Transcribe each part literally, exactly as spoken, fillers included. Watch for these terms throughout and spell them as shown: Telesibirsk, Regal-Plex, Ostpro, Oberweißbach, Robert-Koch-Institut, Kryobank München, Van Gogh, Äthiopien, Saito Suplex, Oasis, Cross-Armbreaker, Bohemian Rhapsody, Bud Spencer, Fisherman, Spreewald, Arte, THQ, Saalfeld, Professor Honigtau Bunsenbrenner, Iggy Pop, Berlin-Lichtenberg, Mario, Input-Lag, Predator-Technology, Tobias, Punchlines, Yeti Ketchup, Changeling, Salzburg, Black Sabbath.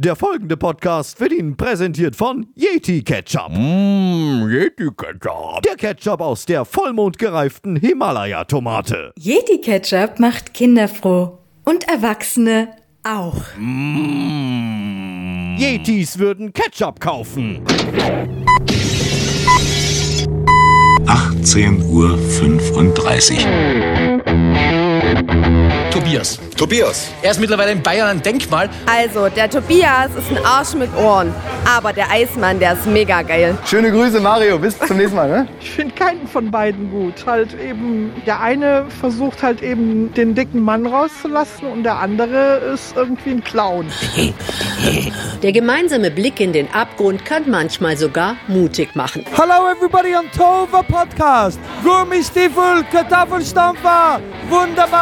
Der folgende Podcast wird Ihnen präsentiert von Yeti Ketchup. Mmm, Yeti Ketchup. Der Ketchup aus der vollmondgereiften Himalaya-Tomate. Yeti Ketchup macht Kinder froh und Erwachsene auch. Mmm. Yetis würden Ketchup kaufen. achtzehn Uhr fünfunddreißig. Tobias. Tobias. Er ist mittlerweile in Bayern ein Denkmal. Also, der Tobias ist ein Arsch mit Ohren. Aber der Eismann, der ist mega geil. Schöne Grüße, Mario. Bis zum nächsten Mal, ne? Ich finde keinen von beiden gut. Halt eben, der eine versucht halt eben, den dicken Mann rauszulassen und der andere ist irgendwie ein Clown. Der gemeinsame Blick in den Abgrund kann manchmal sogar mutig machen. Hello everybody on Tohuwa Podcast. Gummistiefel, Kartoffelstampfer, wunderbar.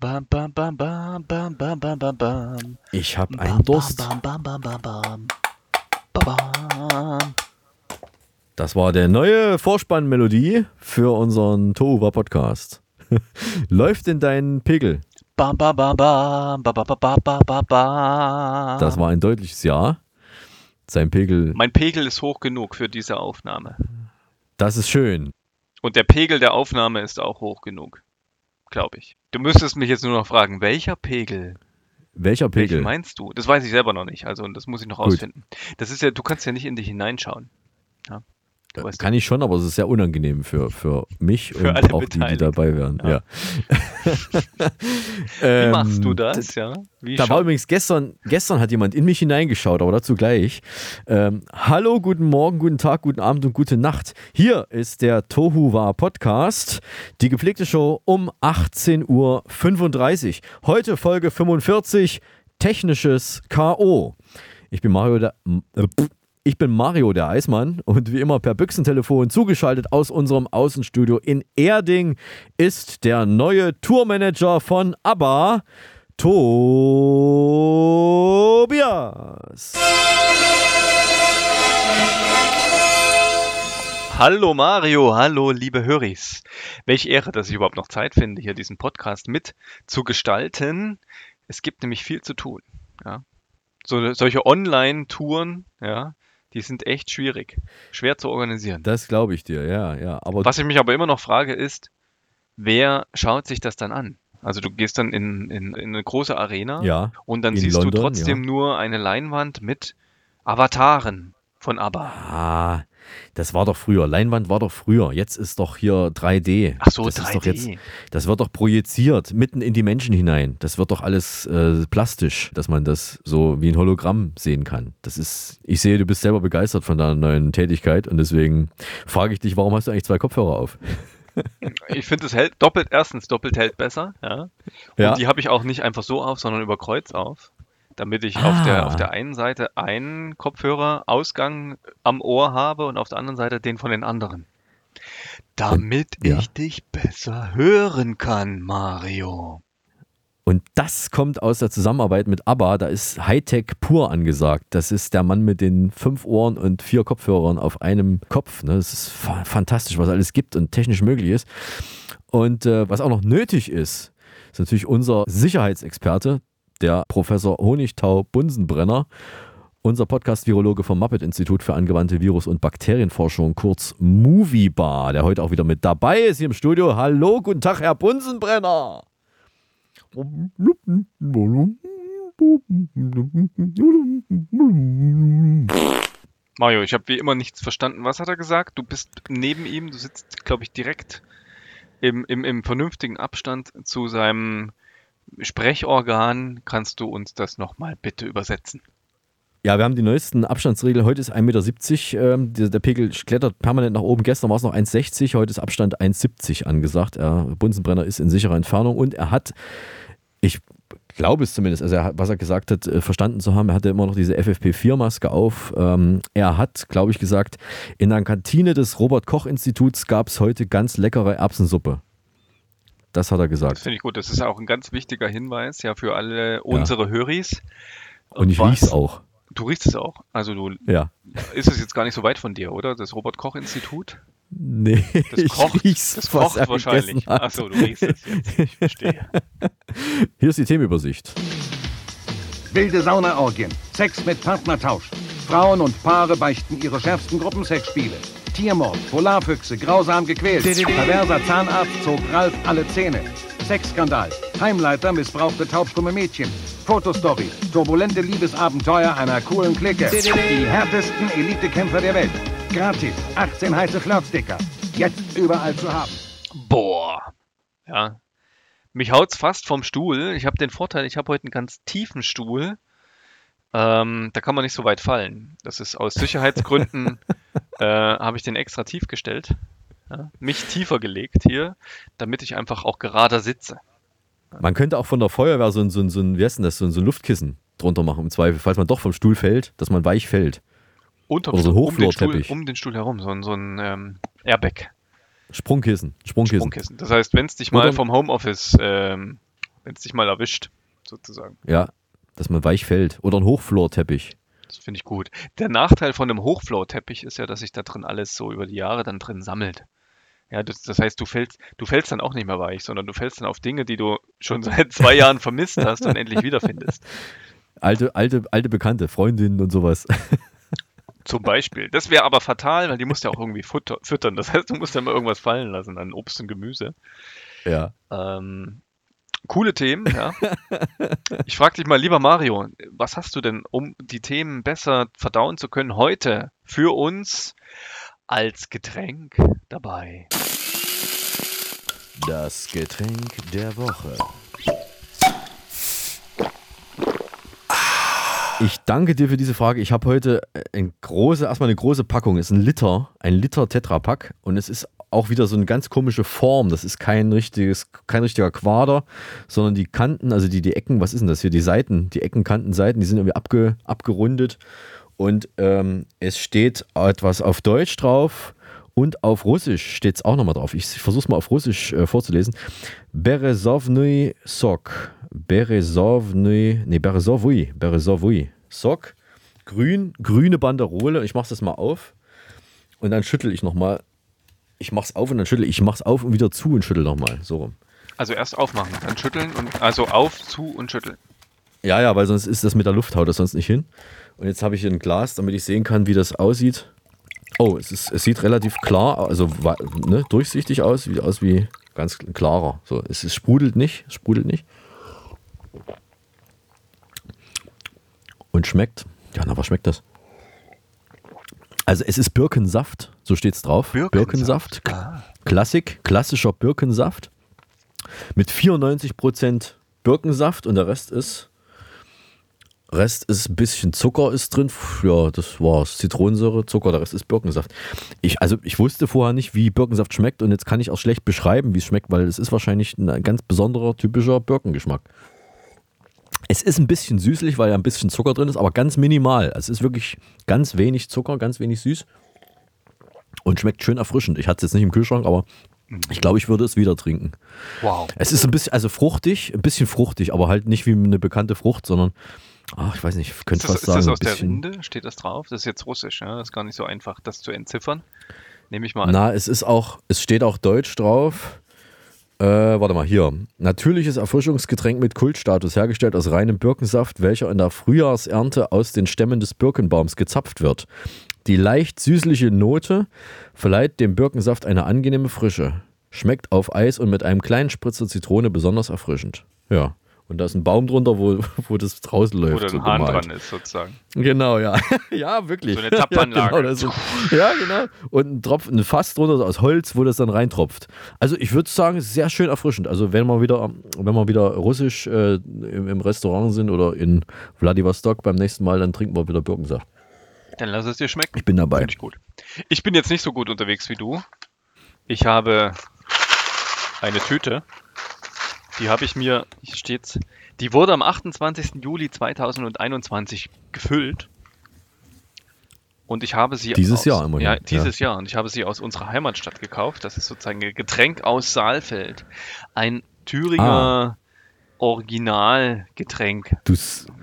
Bam, bam, bam, bam, bam, bam, bam, bam, bam. Ich hab einen Durst. Bam, bam, bam, bam, bam, bam. Das war der neue Vorspannmelodie für unseren Tohuwa Podcast. Läuft in deinen Pegel. Bam, bam, bam, bam, bam, bam, bam, bam. Das war ein deutliches Ja. Sein Pegel. Mein Pegel ist hoch genug für diese Aufnahme. Das ist schön. Und der Pegel der Aufnahme ist auch hoch genug, glaube ich. Du müsstest mich jetzt nur noch fragen, welcher Pegel? Welcher Pegel? Welchen meinst du? Das weiß ich selber noch nicht, also das muss ich noch Gut. rausfinden. Das ist ja, du kannst ja nicht in dich hineinschauen. Ja, du äh, weißt kann ja. ich schon, aber es ist sehr unangenehm für, für mich für und alle auch die, die dabei wären. Ja. Ja. Wie machst du das? das ja? Wie da scha- war übrigens gestern, gestern hat jemand in mich hineingeschaut, aber dazu gleich. Ähm, Hallo, guten Morgen, guten Tag, guten Abend und gute Nacht. Hier ist der Tohuwa Podcast, die gepflegte Show um achtzehn Uhr fünfunddreißig. Heute Folge fünfundvierzig, technisches K O. Ich bin Mario der... Äh, Ich bin Mario, der Eismann, und wie immer per Büchsentelefon zugeschaltet aus unserem Außenstudio in Erding ist der neue Tourmanager von ABBA, Tobias. Hallo Mario, hallo liebe Höris. Welche Ehre, dass ich überhaupt noch Zeit finde, hier diesen Podcast mit zu gestalten. Es gibt nämlich viel zu tun. Ja. So, solche Online-Touren, ja. Die sind echt schwierig, schwer zu organisieren. Das glaube ich dir, ja, ja. Aber was ich mich aber immer noch frage ist, wer schaut sich das dann an? Also du gehst dann in, in, in eine große Arena ja, und dann siehst London, du trotzdem ja. nur eine Leinwand mit Avataren von ABBA. Ah, das war doch früher, Leinwand war doch früher, jetzt ist doch hier drei D. Ach so, das drei D. Ist doch jetzt, das wird doch projiziert, mitten in die Menschen hinein. Das wird doch alles äh, plastisch, dass man das so wie ein Hologramm sehen kann. Das ist, ich sehe, du bist selber begeistert von deiner neuen Tätigkeit und deswegen frage ich dich, warum hast du eigentlich zwei Kopfhörer auf? Ich finde, es hält doppelt, erstens doppelt hält besser, ja. Und ja. die habe ich auch nicht einfach so auf, sondern über Kreuz auf. Damit ich ah. auf der, auf der einen Seite einen Kopfhörerausgang am Ohr habe und auf der anderen Seite den von den anderen. Damit und, ja. ich dich besser hören kann, Mario. Und das kommt aus der Zusammenarbeit mit ABBA. Da ist Hightech pur angesagt. Das ist der Mann mit den fünf Ohren und vier Kopfhörern auf einem Kopf. Das ist fa- fantastisch, was alles gibt und technisch möglich ist. Und äh, was auch noch nötig ist, ist natürlich unser Sicherheitsexperte, der Professor Honigtau Bunsenbrenner, unser Podcast-Virologe vom Muppet-Institut für angewandte Virus- und Bakterienforschung, kurz Moviebar, der heute auch wieder mit dabei ist hier im Studio. Hallo, guten Tag, Herr Bunsenbrenner. Mario, ich habe wie immer nichts verstanden. Was hat er gesagt? Du bist neben ihm, du sitzt, glaube ich, direkt im, im, im vernünftigen Abstand zu seinem Sprechorgan, kannst du uns das nochmal bitte übersetzen? Ja, wir haben die neuesten Abstandsregeln. Heute ist ein Meter siebzig. Ähm, der, der Pegel klettert permanent nach oben. Gestern war es noch ein Meter sechzig. Heute ist Abstand ein Meter siebzig angesagt. Er, Bunsenbrenner ist in sicherer Entfernung und er hat, ich glaube es zumindest, also er hat, was er gesagt hat, verstanden zu haben, er hatte immer noch diese F F P vier Maske auf. Ähm, er hat, glaube ich, gesagt, in der Kantine des Robert-Koch-Instituts gab es heute ganz leckere Erbsensuppe. Das hat er gesagt. Das finde ich gut. Das ist auch ein ganz wichtiger Hinweis ja für alle unsere ja. Höris. Und ich riech's auch. Du riechst es auch. Also du ja. Ist es jetzt gar nicht so weit von dir, oder? Das Robert-Koch-Institut? Nee, das kocht, ich das kocht wahrscheinlich. Achso, du riechst es jetzt. Ich verstehe. Hier ist die Themenübersicht. Wilde Saunaorgien, Sex mit Partnertausch. Frauen und Paare beichten ihre schärfsten Gruppensexspiele. Tiermord, Polarfüchse, grausam gequält. Perverser Zahnarzt zog Ralf alle Zähne. Sexskandal, Heimleiter missbrauchte taubstumme Mädchen. Fotostory, turbulente Liebesabenteuer einer coolen Clique. Die härtesten Elitekämpfer der Welt. Gratis, achtzehn heiße Flirtsticker. Jetzt überall zu haben. Boah. Ja. Mich haut's fast vom Stuhl. Ich habe den Vorteil, ich habe heute einen ganz tiefen Stuhl. Ähm, da kann man nicht so weit fallen. Das ist aus Sicherheitsgründen, äh, habe ich den extra tief gestellt. Ja, mich tiefer gelegt hier, damit ich einfach auch gerader sitze. Man könnte auch von der Feuerwehr so ein, so ein, so ein, wie heißt denn das, so ein, so ein Luftkissen drunter machen, im Zweifel, falls man doch vom Stuhl fällt, dass man weich fällt. Unter Oder so ein Hochflorteppich. Um, um den Stuhl herum, so ein, so ein ähm, Airbag. Sprungkissen. Sprungkissen. Sprungkissen. Das heißt, wenn es dich mal Oder vom Homeoffice, ähm, wenn es dich mal erwischt, sozusagen. Ja, dass man weich fällt. Oder ein Hochflorteppich. Das finde ich gut. Der Nachteil von einem Hochflorteppich ist ja, dass sich da drin alles so über die Jahre dann drin sammelt. Ja, das, das heißt, du fällst, du fällst dann auch nicht mehr weich, sondern du fällst dann auf Dinge, die du schon seit zwei Jahren vermisst hast und endlich wiederfindest. Alte, alte, alte Bekannte, Freundinnen und sowas. Zum Beispiel. Das wäre aber fatal, weil die musst du ja auch irgendwie futter, füttern. Das heißt, du musst ja mal irgendwas fallen lassen an Obst und Gemüse. Ja. Ähm, coole Themen, ja. Ich frage dich mal, lieber Mario, was hast du denn, um die Themen besser verdauen zu können, heute für uns als Getränk dabei? Das Getränk der Woche. Ich danke dir für diese Frage. Ich habe heute eine große, erstmal eine große Packung. Es ist ein Liter, ein Liter Tetrapack. Und es ist auch wieder so eine ganz komische Form. Das ist kein richtiges, kein richtiger Quader, sondern die Kanten, also die, die Ecken, was ist denn das hier? Die Seiten, die Ecken, Kanten, Seiten, die sind irgendwie abge, abgerundet. Und ähm, es steht etwas auf Deutsch drauf und auf Russisch steht es auch nochmal drauf. Ich versuche es mal auf Russisch äh, vorzulesen. Berezovy sok. Berezovny, nee, Berezovy, Berezovy sok, grün, grüne Banderole. Ich mach's das mal auf und dann schüttel ich nochmal. Ich mach's auf und dann schüttel ich, ich mach's auf und wieder zu und schüttel nochmal. So rum. Also erst aufmachen, dann schütteln und also auf, zu und schütteln. Ja, ja, weil sonst ist das mit der Luft, haut das sonst nicht hin. Und jetzt habe ich hier ein Glas, damit ich sehen kann, wie das aussieht. Oh, es, ist, es sieht relativ klar, also ne, durchsichtig aus, wie, aus wie ganz klarer. So, es ist, sprudelt nicht, sprudelt nicht. Und schmeckt, ja, na, was schmeckt das? Also es ist Birkensaft, so steht es drauf. Birkensaft, Birkensaft. Ah. Klassik, klassischer Birkensaft mit vierundneunzig Prozent Birkensaft und der Rest ist Rest ist ein bisschen Zucker ist drin. Ja, das war's. Zitronensäure, Zucker, der Rest ist Birkensaft. Ich, also ich wusste vorher nicht, wie Birkensaft schmeckt und jetzt kann ich auch schlecht beschreiben, wie es schmeckt, weil es ist wahrscheinlich ein ganz besonderer, typischer Birkengeschmack. Es ist ein bisschen süßlich, weil ja ein bisschen Zucker drin ist, aber ganz minimal. Es ist wirklich ganz wenig Zucker, ganz wenig süß und schmeckt schön erfrischend. Ich hatte es jetzt nicht im Kühlschrank, aber ich glaube, ich würde es wieder trinken. Wow. Es ist ein bisschen, also fruchtig, ein bisschen fruchtig, aber halt nicht wie eine bekannte Frucht, sondern ach, ich weiß nicht, ich könnte fast sagen. Ist das aus der Rinde? Steht das drauf? Das ist jetzt Russisch, ja? Das ist gar nicht so einfach, das zu entziffern. Nehme ich mal an. Na, es ist auch, es steht auch Deutsch drauf. Äh, warte mal, hier. Natürliches Erfrischungsgetränk mit Kultstatus, hergestellt aus reinem Birkensaft, welcher in der Frühjahrsernte aus den Stämmen des Birkenbaums gezapft wird. Die leicht süßliche Note verleiht dem Birkensaft eine angenehme Frische. Schmeckt auf Eis und mit einem kleinen Spritzer Zitrone besonders erfrischend. Ja. Und da ist ein Baum drunter, wo, wo das draußen läuft. Wo der so Hahn dran ist, sozusagen. Genau, ja. Ja, wirklich. So eine Tapfanlage. Ja, genau. So, ja, genau. Und ein, Tropfen, ein Fass drunter so aus Holz, wo das dann reintropft. Also ich würde sagen, sehr schön erfrischend. Also wenn wir wieder, wenn wir wieder russisch äh, im, im Restaurant sind oder in Vladivostok beim nächsten Mal, dann trinken wir wieder Birkensaft. Dann lass es dir schmecken. Ich bin dabei. Finde ich gut. Ich bin jetzt nicht so gut unterwegs wie du. Ich habe eine Tüte. Die habe ich mir, hier steht's, die wurde am achtundzwanzigsten Juli zweitausendeinundzwanzig gefüllt. Und ich habe sie dieses aus, Jahr immerhin. Ja, dieses ja. Jahr. Und ich habe sie aus unserer Heimatstadt gekauft. Das ist sozusagen ein Getränk aus Saalfeld. Ein Thüringer ah. Originalgetränk. Du,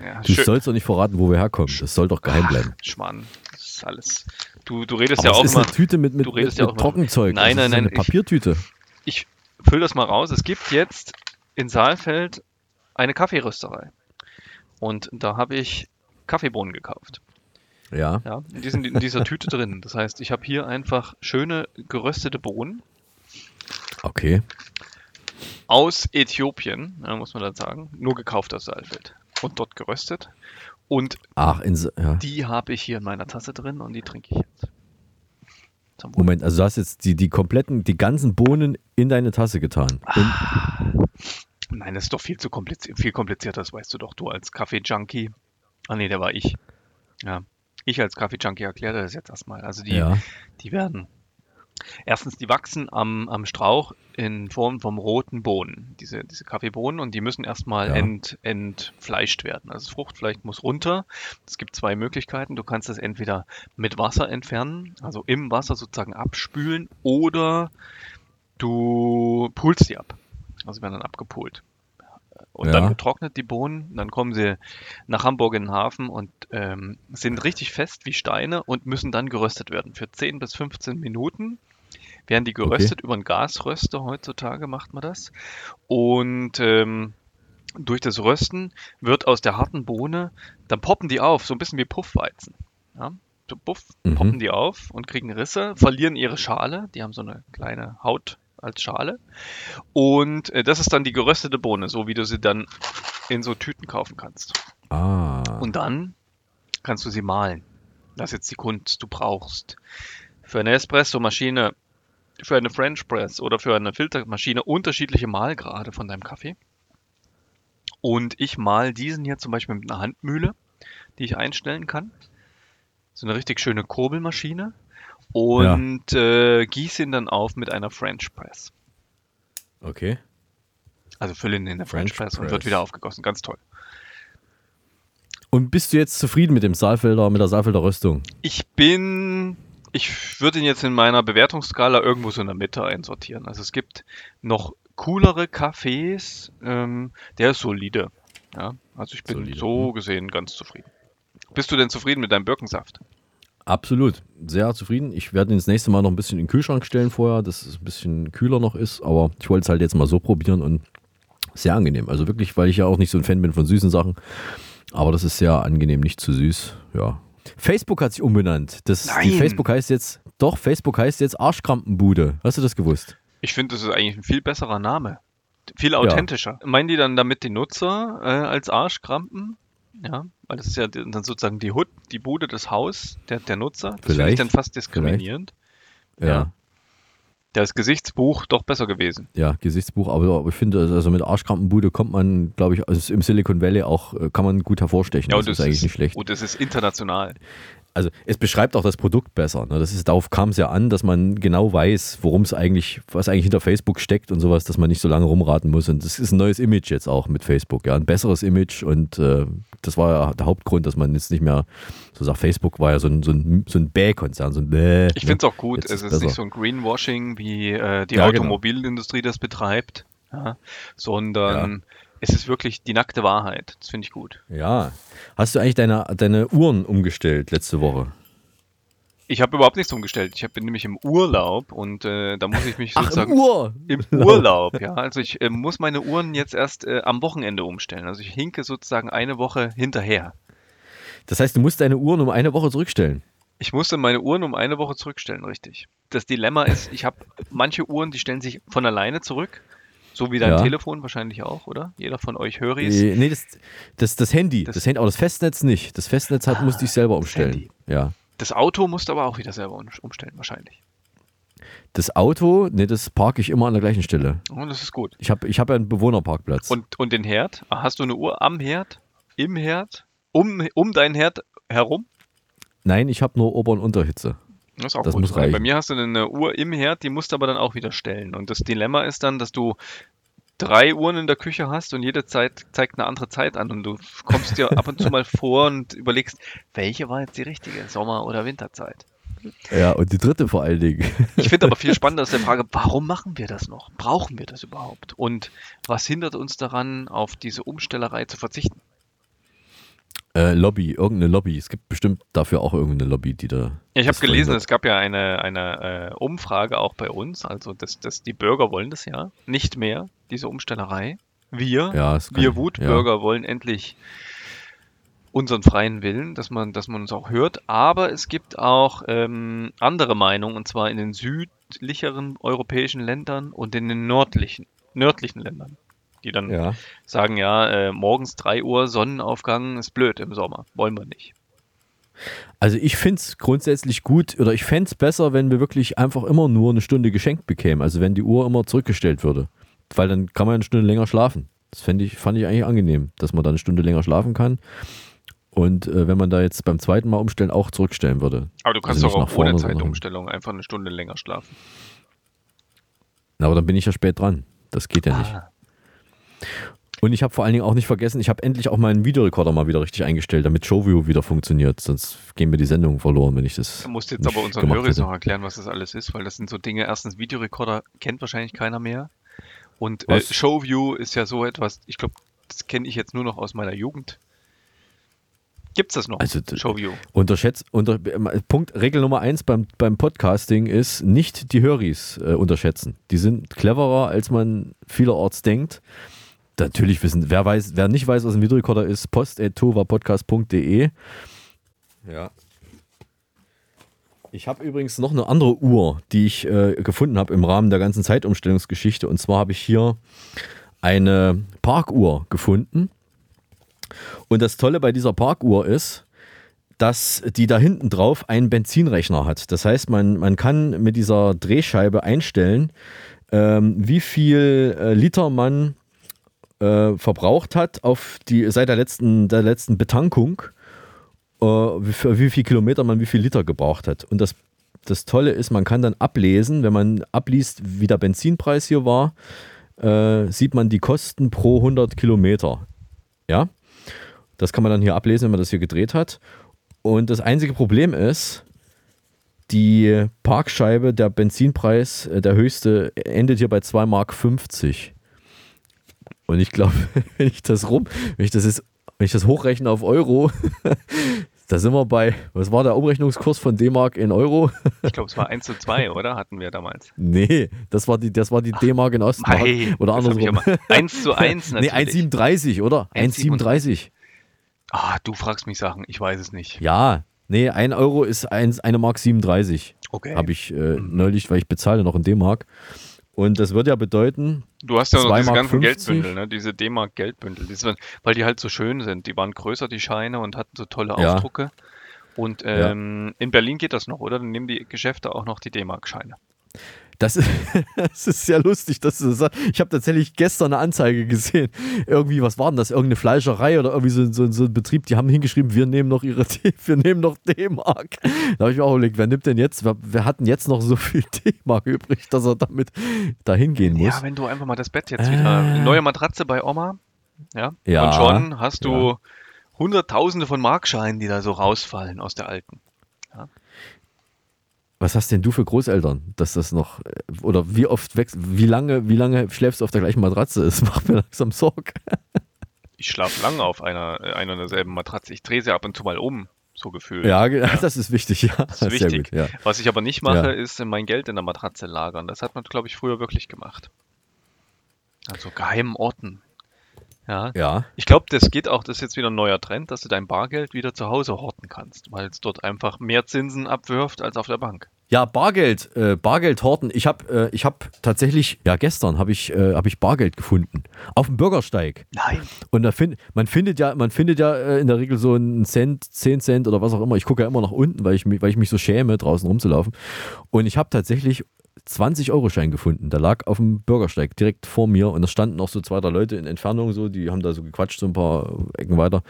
ja, du sollst doch nicht verraten, wo wir herkommen. Das soll doch geheim bleiben. Ach, Schmarrn, das ist alles. Du, du redest aber ja auch immer. Das ist eine Tüte mit, mit, mit, ja mit Trockenzeug. Nein, das nein, ist nein. Eine Papiertüte. Ich, ich fülle das mal raus. Es gibt jetzt in Saalfeld eine Kaffeerösterei. Und da habe ich Kaffeebohnen gekauft. Ja. Ja, die sind in dieser Tüte drin. Das heißt, ich habe hier einfach schöne geröstete Bohnen. Okay. Aus Äthiopien, muss man dann sagen. Nur gekauft aus Saalfeld. Und dort geröstet. Und Ach, in, ja. die habe ich hier in meiner Tasse drin und die trinke ich jetzt. Moment, also du hast jetzt die, die kompletten, die ganzen Bohnen in deine Tasse getan. Ah, nein, das ist doch viel zu kompliziert, viel komplizierter, das weißt du doch, du als Kaffee-Junkie. Ah nee, der war ich. Ja, ich als Kaffee-Junkie erkläre das jetzt erstmal. Also die, ja. die werden... Erstens, die wachsen am, am Strauch in Form vom roten Bohnen, diese, diese Kaffeebohnen, und die müssen erstmal ja. ent, entfleischt werden. Also das Fruchtfleisch muss runter. Es gibt zwei Möglichkeiten. Du kannst das entweder mit Wasser entfernen, also im Wasser sozusagen abspülen, oder du pulst die ab. Also werden dann abgepult. Und ja. dann getrocknet die Bohnen, dann kommen sie nach Hamburg in den Hafen und ähm, sind richtig fest wie Steine und müssen dann geröstet werden. Für zehn bis fünfzehn Minuten werden die geröstet, okay. über einen Gasröster heutzutage macht man das. Und ähm, durch das Rösten wird aus der harten Bohne, dann poppen die auf, so ein bisschen wie Puffweizen. Ja? So puff, mhm. poppen die auf und kriegen Risse, verlieren ihre Schale, die haben so eine kleine Haut als Schale, und äh, das ist dann die geröstete Bohne, so wie du sie dann in so Tüten kaufen kannst. Ah. Und dann kannst du sie mahlen. Das ist jetzt die Kunst, du brauchst für eine Espresso-Maschine, für eine French Press oder für eine Filtermaschine unterschiedliche Mahlgrade von deinem Kaffee. Und ich mahl diesen hier zum Beispiel mit einer Handmühle, die ich einstellen kann. So eine richtig schöne Kurbelmaschine. Und ja. äh, gieße ihn dann auf mit einer French Press. Okay. Also fülle ihn in der French, French Press, Press und wird wieder aufgegossen. Ganz toll. Und bist du jetzt zufrieden mit dem Saalfelder, mit der Saalfelder Röstung? Ich bin, ich würde ihn jetzt in meiner Bewertungsskala irgendwo so in der Mitte einsortieren. Also es gibt noch coolere Cafés, ähm, der ist solide. Ja? Also ich bin solide. so gesehen ganz zufrieden. Bist du denn zufrieden mit deinem Birkensaft? Absolut, sehr zufrieden. Ich werde ihn das nächste Mal noch ein bisschen in den Kühlschrank stellen vorher, dass es ein bisschen kühler noch ist, aber ich wollte es halt jetzt mal so probieren und sehr angenehm. Also wirklich, weil ich ja auch nicht so ein Fan bin von süßen Sachen, aber das ist sehr angenehm, nicht zu süß, ja. Facebook hat sich umbenannt. Das, Nein! Die Facebook heißt jetzt, doch, Facebook heißt jetzt Arschkrampenbude. Hast du das gewusst? Ich finde, das ist eigentlich ein viel besserer Name, viel authentischer. Ja. Meinen die dann damit die Nutzer äh, als Arschkrampen? Ja, weil das ist ja dann sozusagen die Hut, die Bude, das Haus der, der Nutzer. Das finde ich dann fast diskriminierend. Ja. ja. Das Gesichtsbuch doch besser gewesen. Ja, Gesichtsbuch, aber, aber ich finde, also mit Arschkrampenbude kommt man, glaube ich, also im Silicon Valley auch, kann man gut hervorstechen. Ja, das, das ist eigentlich ist, nicht schlecht. Und das ist international. Also es beschreibt auch das Produkt besser. Ne? Das ist, darauf kam es ja an, dass man genau weiß, worum es eigentlich, was eigentlich hinter Facebook steckt und sowas, dass man nicht so lange rumraten muss. Und das ist ein neues Image jetzt auch mit Facebook, ja, ein besseres Image. Und äh, das war ja der Hauptgrund, dass man jetzt nicht mehr so sagt, Facebook war ja so ein so ein, so ein Bäh-Konzern, so ein Bäh. Ich finde es auch gut. Jetzt es ist besser. Nicht so ein Greenwashing, wie äh, die ja, Automobilindustrie genau. das betreibt, ja, sondern ja. es ist wirklich die nackte Wahrheit. Das finde ich gut. Ja. Hast du eigentlich deine, deine Uhren umgestellt letzte Woche? Ich habe überhaupt nichts umgestellt. Ich bin nämlich im Urlaub und äh, da muss ich mich sozusagen... Ach, im, Ur- im Urlaub, ja. Also ich äh, muss meine Uhren jetzt erst äh, am Wochenende umstellen. Also ich hinke sozusagen eine Woche hinterher. Das heißt, du musst deine Uhren um eine Woche zurückstellen? Ich musste meine Uhren um eine Woche zurückstellen, richtig. Das Dilemma ist, ich habe manche Uhren, die stellen sich von alleine zurück. So wie dein ja. Telefon wahrscheinlich auch, oder? Jeder von euch höre es. Nee, das, das, das Handy. Das, das Handy, aber das Festnetz nicht. Das Festnetz hat, ah, musste ich selber umstellen. Ja. Das Auto musst du aber auch wieder selber umstellen, wahrscheinlich. Das Auto, nee, das parke ich immer an der gleichen Stelle. Oh, das ist gut. Ich habe ich hab ja einen Bewohnerparkplatz. Und, und den Herd? Hast du eine Uhr am Herd? Im Herd? Um, um deinen Herd herum? Nein, ich habe nur Ober- und Unterhitze. Das ist auch das gut. Muss reichen. Bei mir hast du eine Uhr im Herd, die musst du aber dann auch wieder stellen. Und das Dilemma ist dann, dass du drei Uhren in der Küche hast und jede Zeit zeigt eine andere Zeit an. Und du kommst dir ab und zu mal vor und überlegst, welche war jetzt die richtige, Sommer- oder Winterzeit. Ja, und die dritte vor allen Dingen. Ich finde aber viel spannender ist die Frage, warum machen wir das noch? Brauchen wir das überhaupt? Und was hindert uns daran, auf diese Umstellerei zu verzichten? Äh, Lobby, irgendeine Lobby. Es gibt bestimmt dafür auch irgendeine Lobby, die da... Ja, ich habe gelesen, es gab ja eine, eine äh, Umfrage auch bei uns. Also das, das, die Bürger wollen das ja nicht mehr, diese Umstellerei. Wir, ja, wir Wutbürger ja. wollen endlich unseren freien Willen, dass man, dass man uns auch hört. Aber es gibt auch ähm, andere Meinungen, und zwar in den südlicheren europäischen Ländern und in den nördlichen, nördlichen Ländern, die dann ja. sagen, ja, äh, morgens drei Uhr Sonnenaufgang ist blöd im Sommer, wollen wir nicht. Also ich finde es grundsätzlich gut, oder ich fände es besser, wenn wir wirklich einfach immer nur eine Stunde geschenkt bekämen, also wenn die Uhr immer zurückgestellt würde, weil dann kann man eine Stunde länger schlafen. Das fand ich, fand ich eigentlich angenehm, dass man da eine Stunde länger schlafen kann. Und äh, wenn man da jetzt beim zweiten Mal umstellen, auch zurückstellen würde. Aber du kannst also doch auch vorne, ohne Zeitumstellung einfach eine Stunde länger schlafen. Na, aber dann bin ich ja spät dran. Das geht ja ah. nicht. Und ich habe vor allen Dingen auch nicht vergessen, ich habe endlich auch meinen Videorekorder mal wieder richtig eingestellt, damit Showview wieder funktioniert. Sonst gehen mir die Sendungen verloren, wenn ich das. Du musst jetzt aber unseren Hörern noch erklären, was das alles ist, weil das sind so Dinge. Erstens, Videorekorder kennt wahrscheinlich keiner mehr. Und äh, Showview ist ja so etwas, ich glaube, das kenne ich jetzt nur noch aus meiner Jugend. Gibt es das noch? Also, Showview. Unterschätzt, unter, Punkt, Regel Nummer eins beim, beim Podcasting ist, nicht die Höris äh, unterschätzen. Die sind cleverer, als man vielerorts denkt. Natürlich wissen, wer weiß, wer nicht weiß, was ein Videorekorder ist, post at tohuwa podcast punkt de. Ja. Ich habe übrigens noch eine andere Uhr, die ich äh, gefunden habe im Rahmen der ganzen Zeitumstellungsgeschichte. Und zwar habe ich hier eine Parkuhr gefunden. Und das Tolle bei dieser Parkuhr ist, dass die da hinten drauf einen Benzinrechner hat. Das heißt, man, man kann mit dieser Drehscheibe einstellen, ähm, wie viel äh, Liter man äh, verbraucht hat auf die, seit der letzten, der letzten Betankung, äh, wie, für wie viel Kilometer man wie viel Liter gebraucht hat. Und das, das Tolle ist, man kann dann ablesen, wenn man abliest, wie der Benzinpreis hier war, äh, sieht man die Kosten pro hundert Kilometer. Ja, das kann man dann hier ablesen, wenn man das hier gedreht hat. Und das einzige Problem ist, die Parkscheibe, der Benzinpreis, der höchste, endet hier bei zwei Mark fünfzig. Und ich glaube, wenn ich das rum, wenn ich das, ist, wenn ich das hochrechne auf Euro, da sind wir bei, was war der Umrechnungskurs von D-Mark in Euro? Ich glaube, es war eins zu zwei, oder? Hatten wir damals. Nee, das war die, das war die D-Mark in Ostmark. Mei, oder andersrum. eins zu eins natürlich. Nee, eins Komma siebenunddreißig, oder? eins Komma siebenunddreißig. Ah, du fragst mich Sachen, ich weiß es nicht. Ja, nee, ein Euro ist eine Mark siebenunddreißig. Okay. Habe ich äh, neulich, weil ich bezahle noch in D-Mark. Und das würde ja bedeuten... Du hast ja noch diese ganzen Geldbündel, ne? Diese D-Mark-Geldbündel, diese, weil die halt so schön sind. Die waren größer, die Scheine, und hatten so tolle ja. Aufdrucke. Und ähm, ja. in Berlin geht das noch, oder? Dann nehmen die Geschäfte auch noch die D-Mark-Scheine. Das ist, das ist sehr lustig, dass du das sagst. Ich habe tatsächlich gestern eine Anzeige gesehen. Irgendwie, was war denn das? Irgendeine Fleischerei oder irgendwie so, so, so ein Betrieb, die haben hingeschrieben, wir nehmen noch ihre wir nehmen noch D-Mark. Da habe ich mir auch überlegt, wer nimmt denn jetzt, wer, wer hat denn jetzt noch so viel D-Mark übrig, dass er damit dahin gehen muss? Ja, wenn du einfach mal das Bett jetzt wieder, eine neue Matratze bei Oma, ja, ja und schon hast du ja. Hunderttausende von Markscheinen, die da so rausfallen aus der alten. Ja. Was hast denn du für Großeltern, dass das noch, oder wie oft wächst, wie lange, wie lange schläfst du auf der gleichen Matratze? Das macht mir langsam Sorge. Ich schlafe lange auf einer, einer und derselben Matratze. Ich drehe sie ab und zu mal um, so gefühlt. Ja, ja. Das ist wichtig, ja. Das ist wichtig. Sehr gut, ja. Was ich aber nicht mache, ja. ist mein Geld in der Matratze lagern. Das hat man, glaube ich, früher wirklich gemacht. Also geheimen Orten. Ja. ja. Ich glaube, das geht auch, das ist jetzt wieder ein neuer Trend, dass du dein Bargeld wieder zu Hause horten kannst, weil es dort einfach mehr Zinsen abwirft als auf der Bank. Ja, Bargeld, äh, Bargeld horten. Ich habe äh, ich hab tatsächlich, ja gestern habe ich, äh, hab ich Bargeld gefunden. Auf dem Bürgersteig. Nein. Und da find, man findet ja, man findet ja äh, in der Regel so einen Cent, zehn Cent oder was auch immer. Ich gucke ja immer nach unten, weil ich, weil ich mich so schäme, draußen rumzulaufen. Und ich habe tatsächlich zwanzig Euro Schein gefunden, der lag auf dem Bürgersteig direkt vor mir, und da standen noch so zwei, drei Leute in Entfernung, so, die haben da so gequatscht, so ein paar Ecken weiter,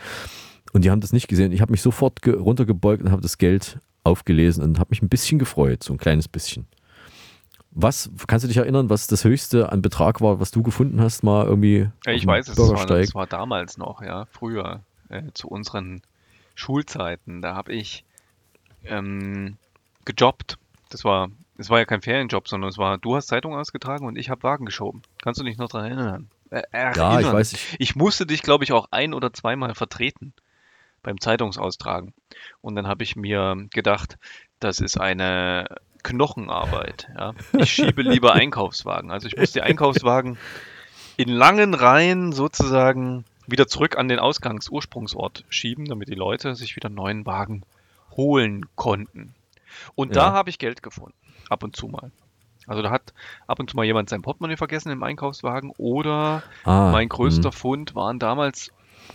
und die haben das nicht gesehen. Ich habe mich sofort ge- runtergebeugt und habe das Geld aufgelesen und habe mich ein bisschen gefreut, so ein kleines bisschen. Was, kannst du dich erinnern, was das höchste an Betrag war, was du gefunden hast, mal irgendwie? Ja, ich weiß, es war, das war damals noch, ja, früher, äh, zu unseren Schulzeiten, da habe ich ähm, gejobbt. Das war, es war ja kein Ferienjob, sondern es war, du hast Zeitung ausgetragen und ich habe Wagen geschoben. Kannst du dich noch daran erinnern? Äh, erinnern. Ja, ich weiß nicht. Ich musste dich, glaube ich, auch ein- oder zweimal vertreten beim Zeitungsaustragen. Und dann habe ich mir gedacht, das ist eine Knochenarbeit. Ja? Ich schiebe lieber Einkaufswagen. Also ich muss die Einkaufswagen in langen Reihen sozusagen wieder zurück an den Ausgangs-Ursprungsort schieben, damit die Leute sich wieder einen neuen Wagen holen konnten. Und da ja. habe ich Geld gefunden, ab und zu mal. Also da hat ab und zu mal jemand sein Portemonnaie vergessen im Einkaufswagen oder ah, mein größter mh. Fund waren damals...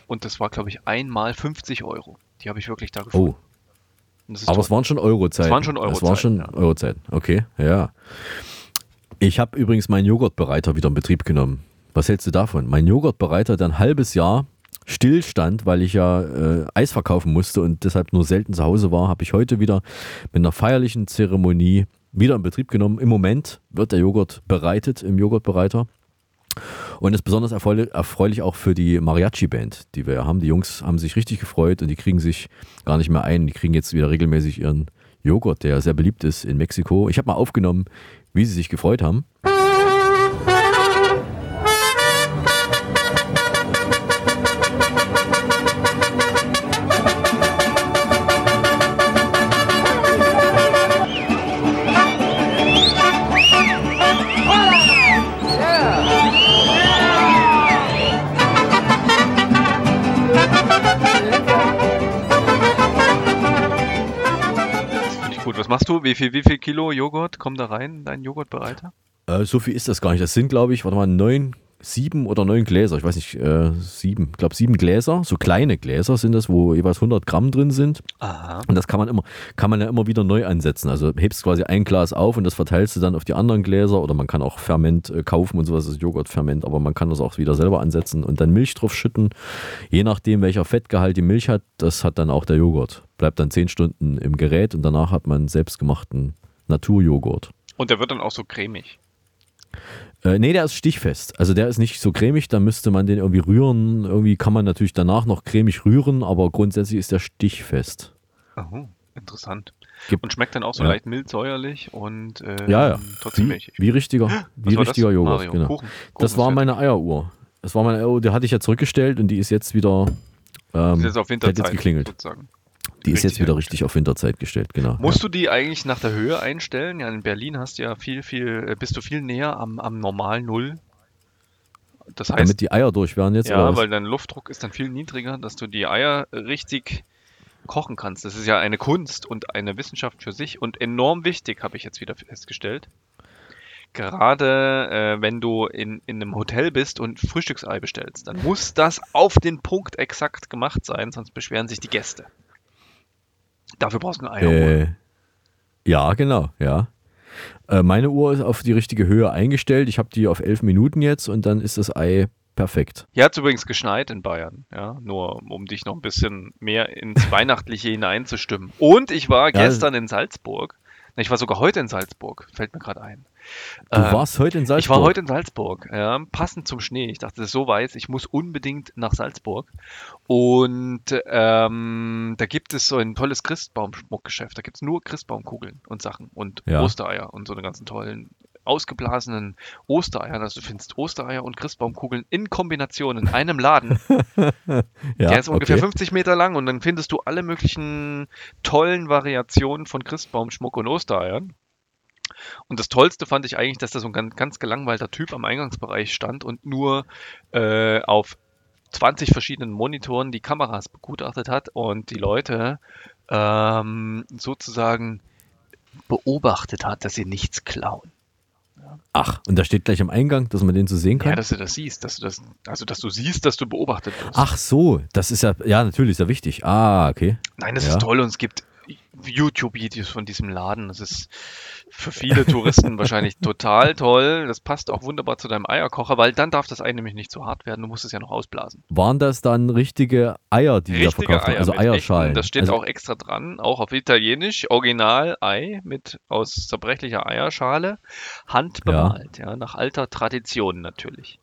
Und das war, glaube ich, einmal fünfzig Euro. Die habe ich wirklich da gefunden. Oh. Aber toll. Es waren schon Eurozeiten. Es waren schon Eurozeiten. Es waren schon ja. Eurozeiten. Okay, ja. Ich habe übrigens meinen Joghurtbereiter wieder in Betrieb genommen. Was hältst du davon? Mein Joghurtbereiter, der ein halbes Jahr stillstand, weil ich ja äh, Eis verkaufen musste und deshalb nur selten zu Hause war, habe ich heute wieder mit einer feierlichen Zeremonie wieder in Betrieb genommen. Im Moment wird der Joghurt bereitet im Joghurtbereiter. Und ist besonders erfreulich auch für die Mariachi-Band, die wir haben. Die Jungs haben sich richtig gefreut und die kriegen sich gar nicht mehr ein. Die kriegen jetzt wieder regelmäßig ihren Joghurt, der sehr beliebt ist in Mexiko. Ich habe mal aufgenommen, wie sie sich gefreut haben. Was machst du? Wie viel, wie viel Kilo Joghurt kommen da rein in deinen Joghurtbereiter? Äh, so viel ist das gar nicht. Das sind, glaube ich, warte mal, neun, sieben oder neun Gläser. Ich weiß nicht, äh, sieben. Ich glaube, sieben Gläser. So kleine Gläser sind das, wo jeweils hundert Gramm drin sind. Aha. Und das kann man immer, kann man ja immer wieder neu ansetzen. Also hebst quasi ein Glas auf und das verteilst du dann auf die anderen Gläser. Oder man kann auch Ferment kaufen und sowas, das ist Joghurtferment. Aber man kann das auch wieder selber ansetzen und dann Milch drauf schütten. Je nachdem, welcher Fettgehalt die Milch hat, das hat dann auch der Joghurt. Bleibt dann zehn Stunden im Gerät und danach hat man selbstgemachten Naturjoghurt. Und der wird dann auch so cremig? Äh, nee, der ist stichfest. Also der ist nicht so cremig, da müsste man den irgendwie rühren. Irgendwie kann man natürlich danach noch cremig rühren, aber grundsätzlich ist der stichfest. Aha, interessant. Gibt, und schmeckt dann auch so ja. leicht mildsäuerlich und äh, ja, ja. trotzdem milchig. Wie richtiger, wie richtiger Joghurt. Mario, genau. Kuchen, Kuchen das war fertig. meine Eieruhr. Das war meine Eieruhr, die hatte ich ja zurückgestellt und die ist jetzt wieder ähm, ist jetzt auf Winterzeit, hat jetzt geklingelt. Sozusagen. Die ist jetzt wieder richtig auf Winterzeit gestellt, genau. Musst ja. du die eigentlich nach der Höhe einstellen? Ja, in Berlin hast du ja viel, viel, bist du viel näher am, am normalen Null. Das heißt, damit die Eier durch wären jetzt. Ja, weil dein Luftdruck ist dann viel niedriger, dass du die Eier richtig kochen kannst. Das ist ja eine Kunst und eine Wissenschaft für sich und enorm wichtig, habe ich jetzt wieder festgestellt. Gerade äh, wenn du in, in einem Hotel bist und Frühstücksei bestellst, dann muss das auf den Punkt exakt gemacht sein, sonst beschweren sich die Gäste. Dafür brauchst du eine Eieruhr. Äh, ja, genau, ja. Äh, meine Uhr ist auf die richtige Höhe eingestellt. Ich habe die auf elf Minuten jetzt und dann ist das Ei perfekt. Hier hat es übrigens geschneit in Bayern, ja, nur um dich noch ein bisschen mehr ins Weihnachtliche hineinzustimmen. Und ich war ja, gestern in Salzburg. Ich war sogar heute in Salzburg, fällt mir gerade ein. Du ähm, warst heute in Salzburg? Ich war heute in Salzburg, ja, passend zum Schnee. Ich dachte, das ist so weiß, ich muss unbedingt nach Salzburg. Und ähm, da gibt es so ein tolles Christbaumschmuckgeschäft. Da gibt es nur Christbaumkugeln und Sachen und ja. Ostereier und so eine ganzen tollen, ausgeblasenen Ostereier. Also du findest Ostereier und Christbaumkugeln in Kombination in einem Laden. ja, Der ist ungefähr okay. fünfzig Meter lang und dann findest du alle möglichen tollen Variationen von Christbaumschmuck und Ostereiern. Und das Tollste fand ich eigentlich, dass da so ein ganz, ganz gelangweilter Typ am Eingangsbereich stand und nur äh, auf zwanzig verschiedenen Monitoren die Kameras begutachtet hat und die Leute ähm, sozusagen beobachtet hat, dass sie nichts klauen. Ach, und da steht gleich am Eingang, dass man den so sehen kann? Ja, dass du das siehst, dass du das, also dass du siehst, dass du beobachtet wirst. Ach so, das ist ja, ja natürlich, ist ja wichtig. Ah, okay. Nein, das ja. ist toll und es gibt YouTube-Videos von diesem Laden. Das ist für viele Touristen wahrscheinlich total toll. Das passt auch wunderbar zu deinem Eierkocher, weil dann darf das Ei nämlich nicht zu hart werden. Du musst es ja noch ausblasen. Waren das dann richtige Eier, die richtige da verkauft Eier, also Eierschalen? Echten, das steht also auch extra dran, auch auf Italienisch. Original-Ei mit aus zerbrechlicher Eierschale. Handbemalt, ja. ja, nach alter Tradition natürlich.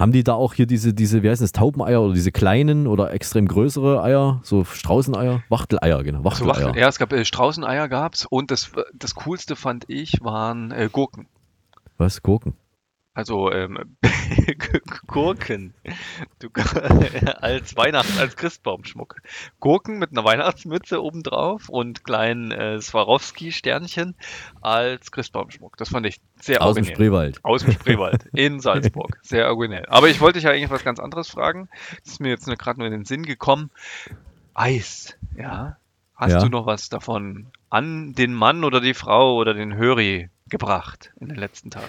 Haben die da auch hier diese, diese, wie heißen das, Taubeneier oder diese kleinen oder extrem größere Eier, so Straußeneier? Wachteleier, genau. Wachteleier. Also Wachtel, ja, es gab äh, Straußeneier gab's und das, das Coolste fand ich waren äh, Gurken. Was? Gurken? Also ähm, Gurken du, als Weihnachts-, als Christbaumschmuck. Gurken mit einer Weihnachtsmütze obendrauf und kleinen äh, Swarovski-Sternchen als Christbaumschmuck. Das fand ich sehr originell. Aus dem Spreewald. Aus dem Spreewald in Salzburg. Sehr originell. Aber ich wollte dich ja eigentlich was ganz anderes fragen. Das ist mir jetzt gerade nur in den Sinn gekommen. Eis, ja. Hast ja. du noch was davon an den Mann oder die Frau oder den Höri gebracht in den letzten Tagen?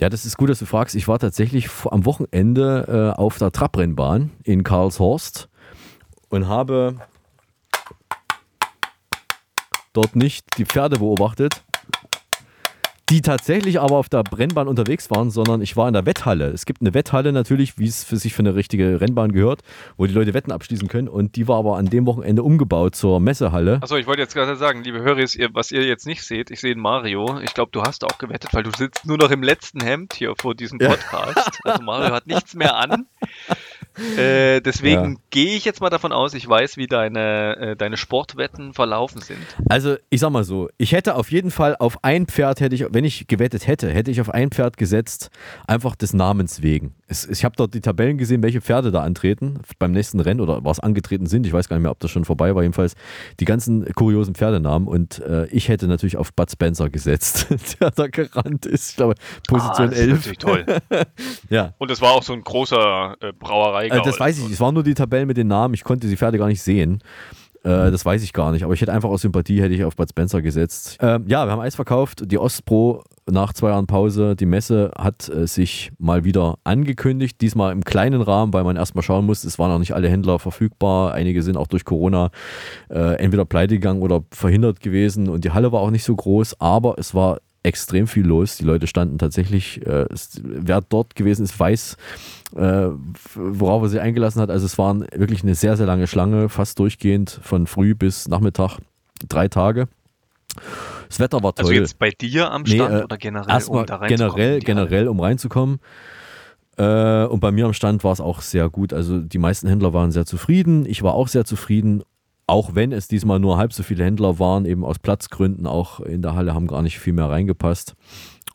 Ja, das ist gut, dass du fragst. Ich war tatsächlich am Wochenende äh, auf der Trabrennbahn in Karlshorst und habe dort nicht die Pferde beobachtet, die tatsächlich aber auf der Rennbahn unterwegs waren, sondern ich war in der Wetthalle. Es gibt eine Wetthalle natürlich, wie es für sich für eine richtige Rennbahn gehört, wo die Leute Wetten abschließen können. Und die war aber an dem Wochenende umgebaut zur Messehalle. Achso, ich wollte jetzt gerade sagen, liebe Höris, was ihr jetzt nicht seht, ich sehe den Mario. Ich glaube, du hast auch gewettet, weil du sitzt nur noch im letzten Hemd hier vor diesem Podcast. Ja. Also Mario hat nichts mehr an. Äh, deswegen ja. gehe ich jetzt mal davon aus, ich weiß, wie deine, äh, deine Sportwetten verlaufen sind. Also ich sag mal so, ich hätte auf jeden Fall auf ein Pferd, hätte ich, wenn ich gewettet hätte, hätte ich auf ein Pferd gesetzt, einfach des Namens wegen. Es, ich habe dort die Tabellen gesehen, welche Pferde da antreten beim nächsten Rennen oder was angetreten sind. Ich weiß gar nicht mehr, ob das schon vorbei war. Jedenfalls die ganzen kuriosen Pferdenamen und äh, ich hätte natürlich auf Bud Spencer gesetzt, der da gerannt ist. Ich glaube Position ah, das elf. Das ist natürlich toll. Ja. Und es war auch so ein großer äh, Brauerei. Also das weiß ich nicht, es waren nur die Tabellen mit den Namen, ich konnte die Pferde gar nicht sehen, äh, das weiß ich gar nicht, aber ich hätte einfach aus Sympathie hätte ich auf Bud Spencer gesetzt. Ähm, ja, wir haben Eis verkauft, die Ostpro nach zwei Jahren Pause, die Messe hat äh, sich mal wieder angekündigt, diesmal im kleinen Rahmen, weil man erstmal schauen musste, es waren auch nicht alle Händler verfügbar, einige sind auch durch Corona äh, entweder pleite gegangen oder verhindert gewesen und die Halle war auch nicht so groß, aber es war extrem viel los. Die Leute standen tatsächlich, äh, wer dort gewesen ist, weiß, äh, worauf er sich eingelassen hat. Also es waren wirklich eine sehr, sehr lange Schlange, fast durchgehend von früh bis Nachmittag, drei Tage. Das Wetter war toll. Also jetzt bei dir am Stand nee, äh, oder generell, um da reinzukommen? Generell, generell, um reinzukommen. Äh, und bei mir am Stand war es auch sehr gut. Also die meisten Händler waren sehr zufrieden. Ich war auch sehr zufrieden. Auch wenn es diesmal nur halb so viele Händler waren, eben aus Platzgründen auch in der Halle haben gar nicht viel mehr reingepasst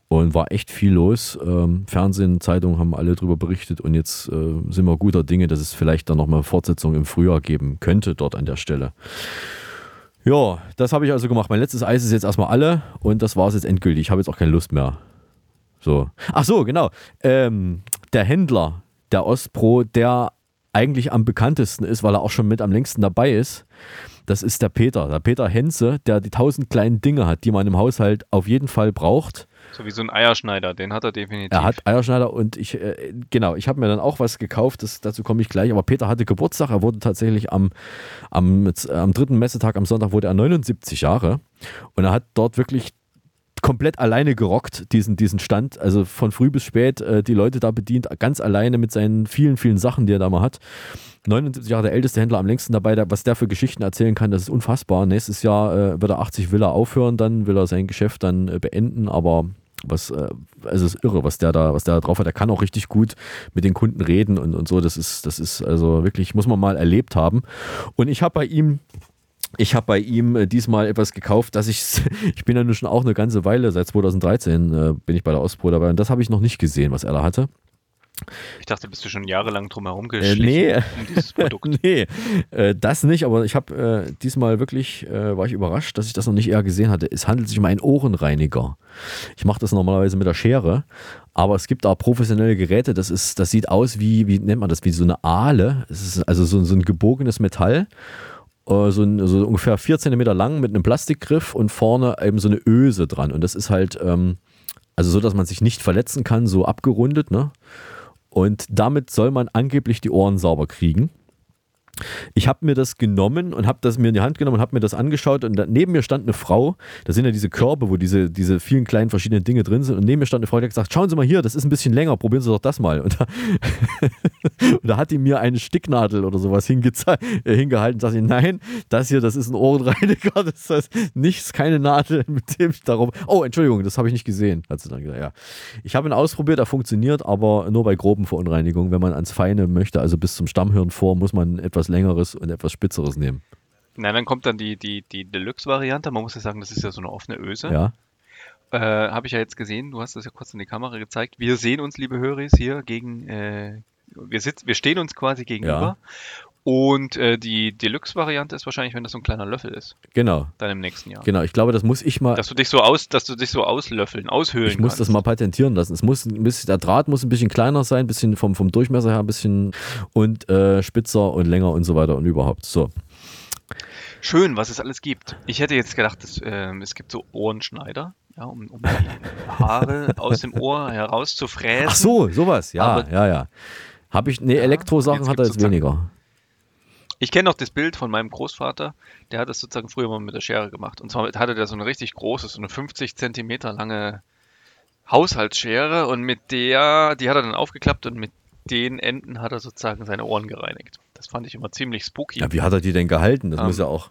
und war echt viel los. Ähm, Fernsehen, Zeitungen haben alle drüber berichtet und jetzt äh, sind wir guter Dinge, dass es vielleicht dann nochmal eine Fortsetzung im Frühjahr geben könnte dort an der Stelle. Ja, das habe ich also gemacht. Mein letztes Eis ist jetzt erstmal alle und das war es jetzt endgültig. Ich habe jetzt auch keine Lust mehr. So. Ach so, genau. Ähm, der Händler, der Ostpro, der eigentlich am bekanntesten ist, weil er auch schon mit am längsten dabei ist, das ist der Peter, der Peter Henze, der die tausend kleinen Dinge hat, die man im Haushalt auf jeden Fall braucht. So wie so ein Eierschneider, den hat er definitiv. Er hat Eierschneider und ich, äh, genau, ich habe mir dann auch was gekauft, das, dazu komme ich gleich, aber Peter hatte Geburtstag, er wurde tatsächlich am, am, mit, am dritten Messetag, am Sonntag wurde er neunundsiebzig Jahre und er hat dort wirklich komplett alleine gerockt, diesen, diesen Stand, also von früh bis spät, äh, die Leute da bedient, ganz alleine mit seinen vielen, vielen Sachen, die er da mal hat. neunundsiebzig Jahre, der älteste Händler am längsten dabei, der, was der für Geschichten erzählen kann, das ist unfassbar. Nächstes Jahr äh, wird er achtzig, will er aufhören, dann will er sein Geschäft dann äh, beenden, aber was, äh, also es ist irre, was der da, was der da drauf hat. Der kann auch richtig gut mit den Kunden reden und, und so, das ist, das ist also wirklich, muss man mal erlebt haben. Und ich habe bei ihm Ich habe bei ihm diesmal etwas gekauft, dass ich, ich bin ja nun schon auch eine ganze Weile, seit zweitausenddreizehn äh, bin ich bei der Ostpro dabei und das habe ich noch nicht gesehen, was er da hatte. Ich dachte, bist du schon jahrelang drum herum geschlichen äh, nee. um dieses Produkt. nee, äh, das nicht, aber ich habe äh, diesmal wirklich, äh, war ich überrascht, dass ich das noch nicht eher gesehen hatte. Es handelt sich um einen Ohrenreiniger. Ich mache das normalerweise mit der Schere, aber es gibt da professionelle Geräte, das ist, das sieht aus wie, wie nennt man das, wie so eine Ahle, es ist also so, so ein gebogenes Metall. So, ein, so ungefähr vier Zentimeter lang mit einem Plastikgriff und vorne eben so eine Öse dran. Und das ist halt, ähm, also so, dass man sich nicht verletzen kann, so abgerundet, ne? Und damit soll man angeblich die Ohren sauber kriegen. Ich habe mir das genommen und habe das mir in die Hand genommen und habe mir das angeschaut, und da, neben mir stand eine Frau, da sind ja diese Körbe, wo diese, diese vielen kleinen verschiedenen Dinge drin sind, und neben mir stand eine Frau, die hat gesagt, schauen Sie mal hier, das ist ein bisschen länger, probieren Sie doch das mal. Und da, und da hat die mir eine Sticknadel oder sowas hingeze- äh, hingehalten und sagte, nein, das hier, das ist ein Ohrenreiniger, das heißt nichts, keine Nadel mit dem darum. Oh, Entschuldigung, das habe ich nicht gesehen, hat sie dann gesagt, ja. Ich habe ihn ausprobiert, er funktioniert, aber nur bei groben Verunreinigungen, wenn man ans Feine möchte, also bis zum Stammhirn vor, muss man etwas Längeres und etwas Spitzeres nehmen. Nein, dann kommt dann die, die, die Deluxe-Variante. Man muss ja sagen, das ist ja so eine offene Öse. Ja. Äh, habe ich ja jetzt gesehen. Du hast das ja kurz in die Kamera gezeigt. Wir sehen uns, liebe Höris, hier gegen... Äh, wir, sitz, wir stehen uns quasi gegenüber. Ja. Und äh, die Deluxe-Variante ist wahrscheinlich, wenn das so ein kleiner Löffel ist. Genau. Dann im nächsten Jahr. Genau, ich glaube, das muss ich mal... Dass du dich so, aus, dass du dich so auslöffeln, aushöhlen Ich muss kannst. Das mal patentieren lassen. Es muss ein bisschen, der Draht muss ein bisschen kleiner sein, ein bisschen vom, vom Durchmesser her ein bisschen und äh, spitzer und länger und so weiter und überhaupt. So. Schön, was es alles gibt. Ich hätte jetzt gedacht, dass, äh, es gibt so Ohrenschneider. Ja, um, um die Haare aus dem Ohr herauszufräsen. Ach so, sowas. Ja, aber, ja, ja. Habe ich... Nee, ja, Elektrosachen hat er jetzt weniger. Ich kenne noch das Bild von meinem Großvater, der hat das sozusagen früher mal mit der Schere gemacht. Und zwar hatte der so eine richtig große, so eine fünfzig Zentimeter lange Haushaltsschere, und mit der, die hat er dann aufgeklappt, und mit den Enden hat er sozusagen seine Ohren gereinigt. Das fand ich immer ziemlich spooky. Ja, wie hat er die denn gehalten? Das um, muss ja auch...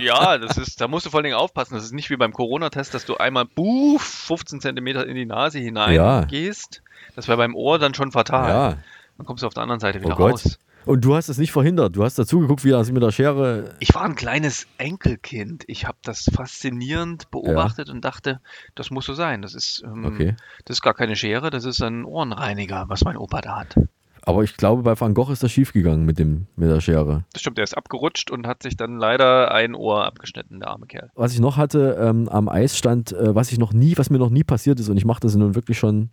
Ja, das ist, da musst du vor allen Dingen aufpassen. Das ist nicht wie beim Corona-Test, dass du einmal buff, fünfzehn Zentimeter in die Nase hinein ja. gehst. Das wäre beim Ohr dann schon fatal. Ja. Dann kommst du auf der anderen Seite wieder oh raus. Gott. Und du hast es nicht verhindert. Du hast dazugeguckt, wie er sich mit der Schere... Ich war ein kleines Enkelkind. Ich habe das faszinierend beobachtet ja. und dachte, das muss so sein. Das ist, ähm, okay. das ist gar keine Schere, das ist ein Ohrenreiniger, was mein Opa da hat. Aber ich glaube, bei Van Gogh ist das schiefgegangen mit, dem, mit der Schere. Das stimmt, er ist abgerutscht und hat sich dann leider ein Ohr abgeschnitten, der arme Kerl. Was ich noch hatte ähm, am Eisstand, äh, was ich noch nie, was mir noch nie passiert ist, und ich mache das nun wirklich schon